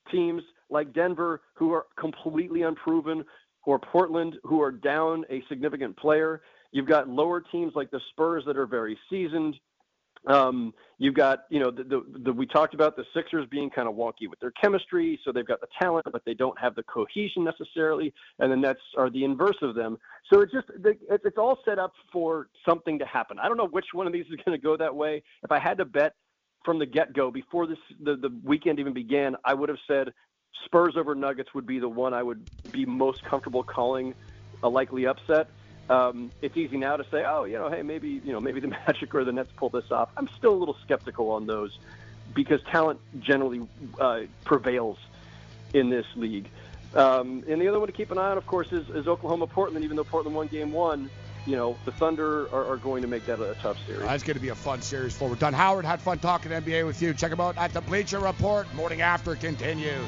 teams like Denver who are completely unproven or Portland who are down a significant player. You've got lower teams like the Spurs that are very seasoned. Um, you've got, you know, the, the, the, we talked about the Sixers being kind of wonky with their chemistry. So they've got the talent, but they don't have the cohesion necessarily. And the Nets are the inverse of them. So it's just, it's all set up for something to happen. I don't know which one of these is going to go that way. If I had to bet from the get-go before this, the, the weekend even began, I would have said Spurs over Nuggets would be the one I would be most comfortable calling a likely upset. Um, it's easy now to say, oh, you know, hey, maybe, you know, maybe the Magic or the Nets pull this off. I'm still a little skeptical on those because talent generally uh, prevails in this league. Um, and the other one to keep an eye on, of course, is, is Oklahoma-Portland. Even though Portland won game one, you know, the Thunder are, are going to make that a tough series. That's going to be a fun series for we're done. Howard, had fun talking N B A with you. Check them out at the Bleacher Report. Morning After continues.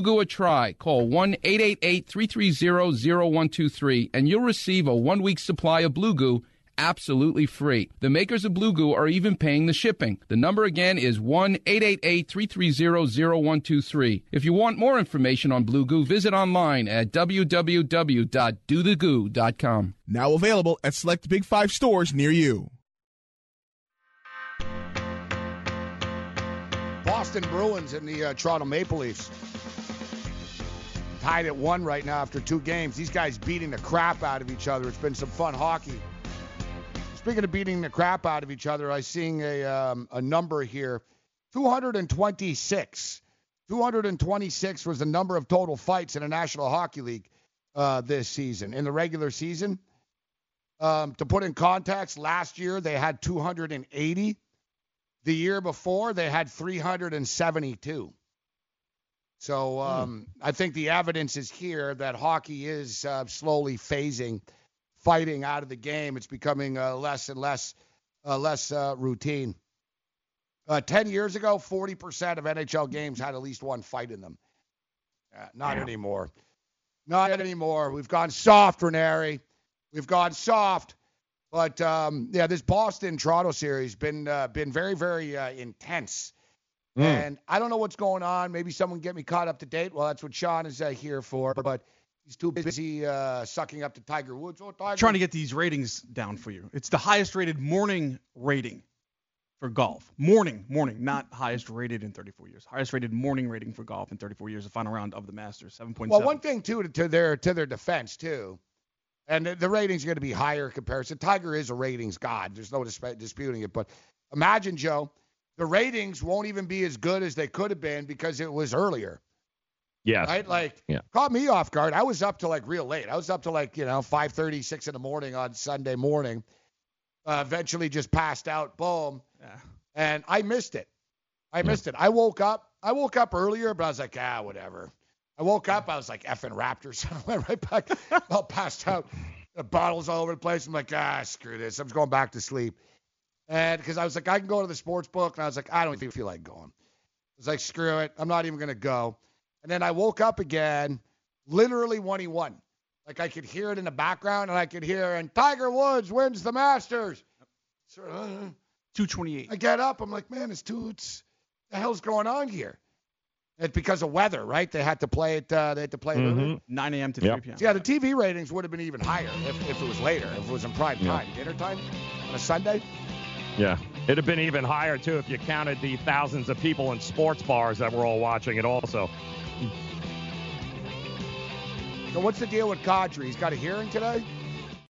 Goo a try. Call one eight eight eight, three three zero, zero one two three and you'll receive a one-week supply of Blue Goo absolutely free. The makers of Blue Goo are even paying the shipping. The number again is one eight eight eight, three three zero, zero one two three. If you want more information on Blue Goo, visit online at w w w dot do the goo dot com. Now available at select Big Five stores near you. Boston Bruins and the uh, Toronto Maple Leafs. Tied at one right now after two games. These guys beating the crap out of each other. It's been some fun hockey. Speaking of beating the crap out of each other, I'm seeing a um, a number here. two hundred twenty-six. two hundred twenty-six was the number of total fights in the National Hockey League uh, this season, in the regular season. Um, to put in context, last year they had two hundred eighty. The year before they had three hundred seventy-two. So um, hmm. I think the evidence is here that hockey is uh, slowly phasing fighting out of the game. It's becoming uh, less and less uh, less uh, routine. Uh, ten years ago, forty percent of N H L games had at least one fight in them. Uh, not yeah. anymore. Not anymore. We've gone soft, Ranieri. We've gone soft. But, um, yeah, this Boston-Toronto series been uh, been very, very uh, intense. Mm. And I don't know what's going on. Maybe someone get me caught up to date. Well, that's what Sean is uh, here for. But, but he's too busy uh, sucking up to Tiger Woods. Oh, Tiger. Trying to get these ratings down for you. It's the highest-rated morning rating for golf. Morning, morning, not highest-rated in thirty-four years. Highest-rated morning rating for golf in thirty-four years, the final round of the Masters, seven point seven. Well, one thing, too, to, to their to their defense, too, and the, the ratings are going to be higher in comparison. Tiger is a ratings god. There's no disp- disputing it. But imagine, Joe, the ratings won't even be as good as they could have been because it was earlier. Yeah. Right? Like, yeah. Caught me off guard. I was up to like real late. I was up to like, you know, five thirty, six in the morning on Sunday morning. Uh, eventually just passed out. Boom. Yeah. And I missed it. I yeah. missed it. I woke up. I woke up earlier, but I was like, ah, whatever. I woke yeah. up. I was like, effing Raptors. I went right back. All passed out. The bottles all over the place. I'm like, ah, screw this. I'm just going back to sleep. And because I was like, I can go to the sports book. And I was like, I don't even feel like going. I was like, screw it. I'm not even going to go. And then I woke up again, literally when he won. Like I could hear it in the background and I could hear, and Tiger Woods wins the Masters. Sort of, uh, two twenty-eight. I get up. I'm like, man, it's two. It's, the hell's going on here? It's because of weather, right? They had to play it. Uh, they had to play mm-hmm. it early. nine a.m. to yep. three p.m. Yeah, the T V ratings would have been even higher if, if it was later, if it was in prime time, yeah. dinner time on a Sunday. Yeah, it'd have been even higher, too, if you counted the thousands of people in sports bars that were all watching it also. So what's the deal with Kadri? He's got a hearing today?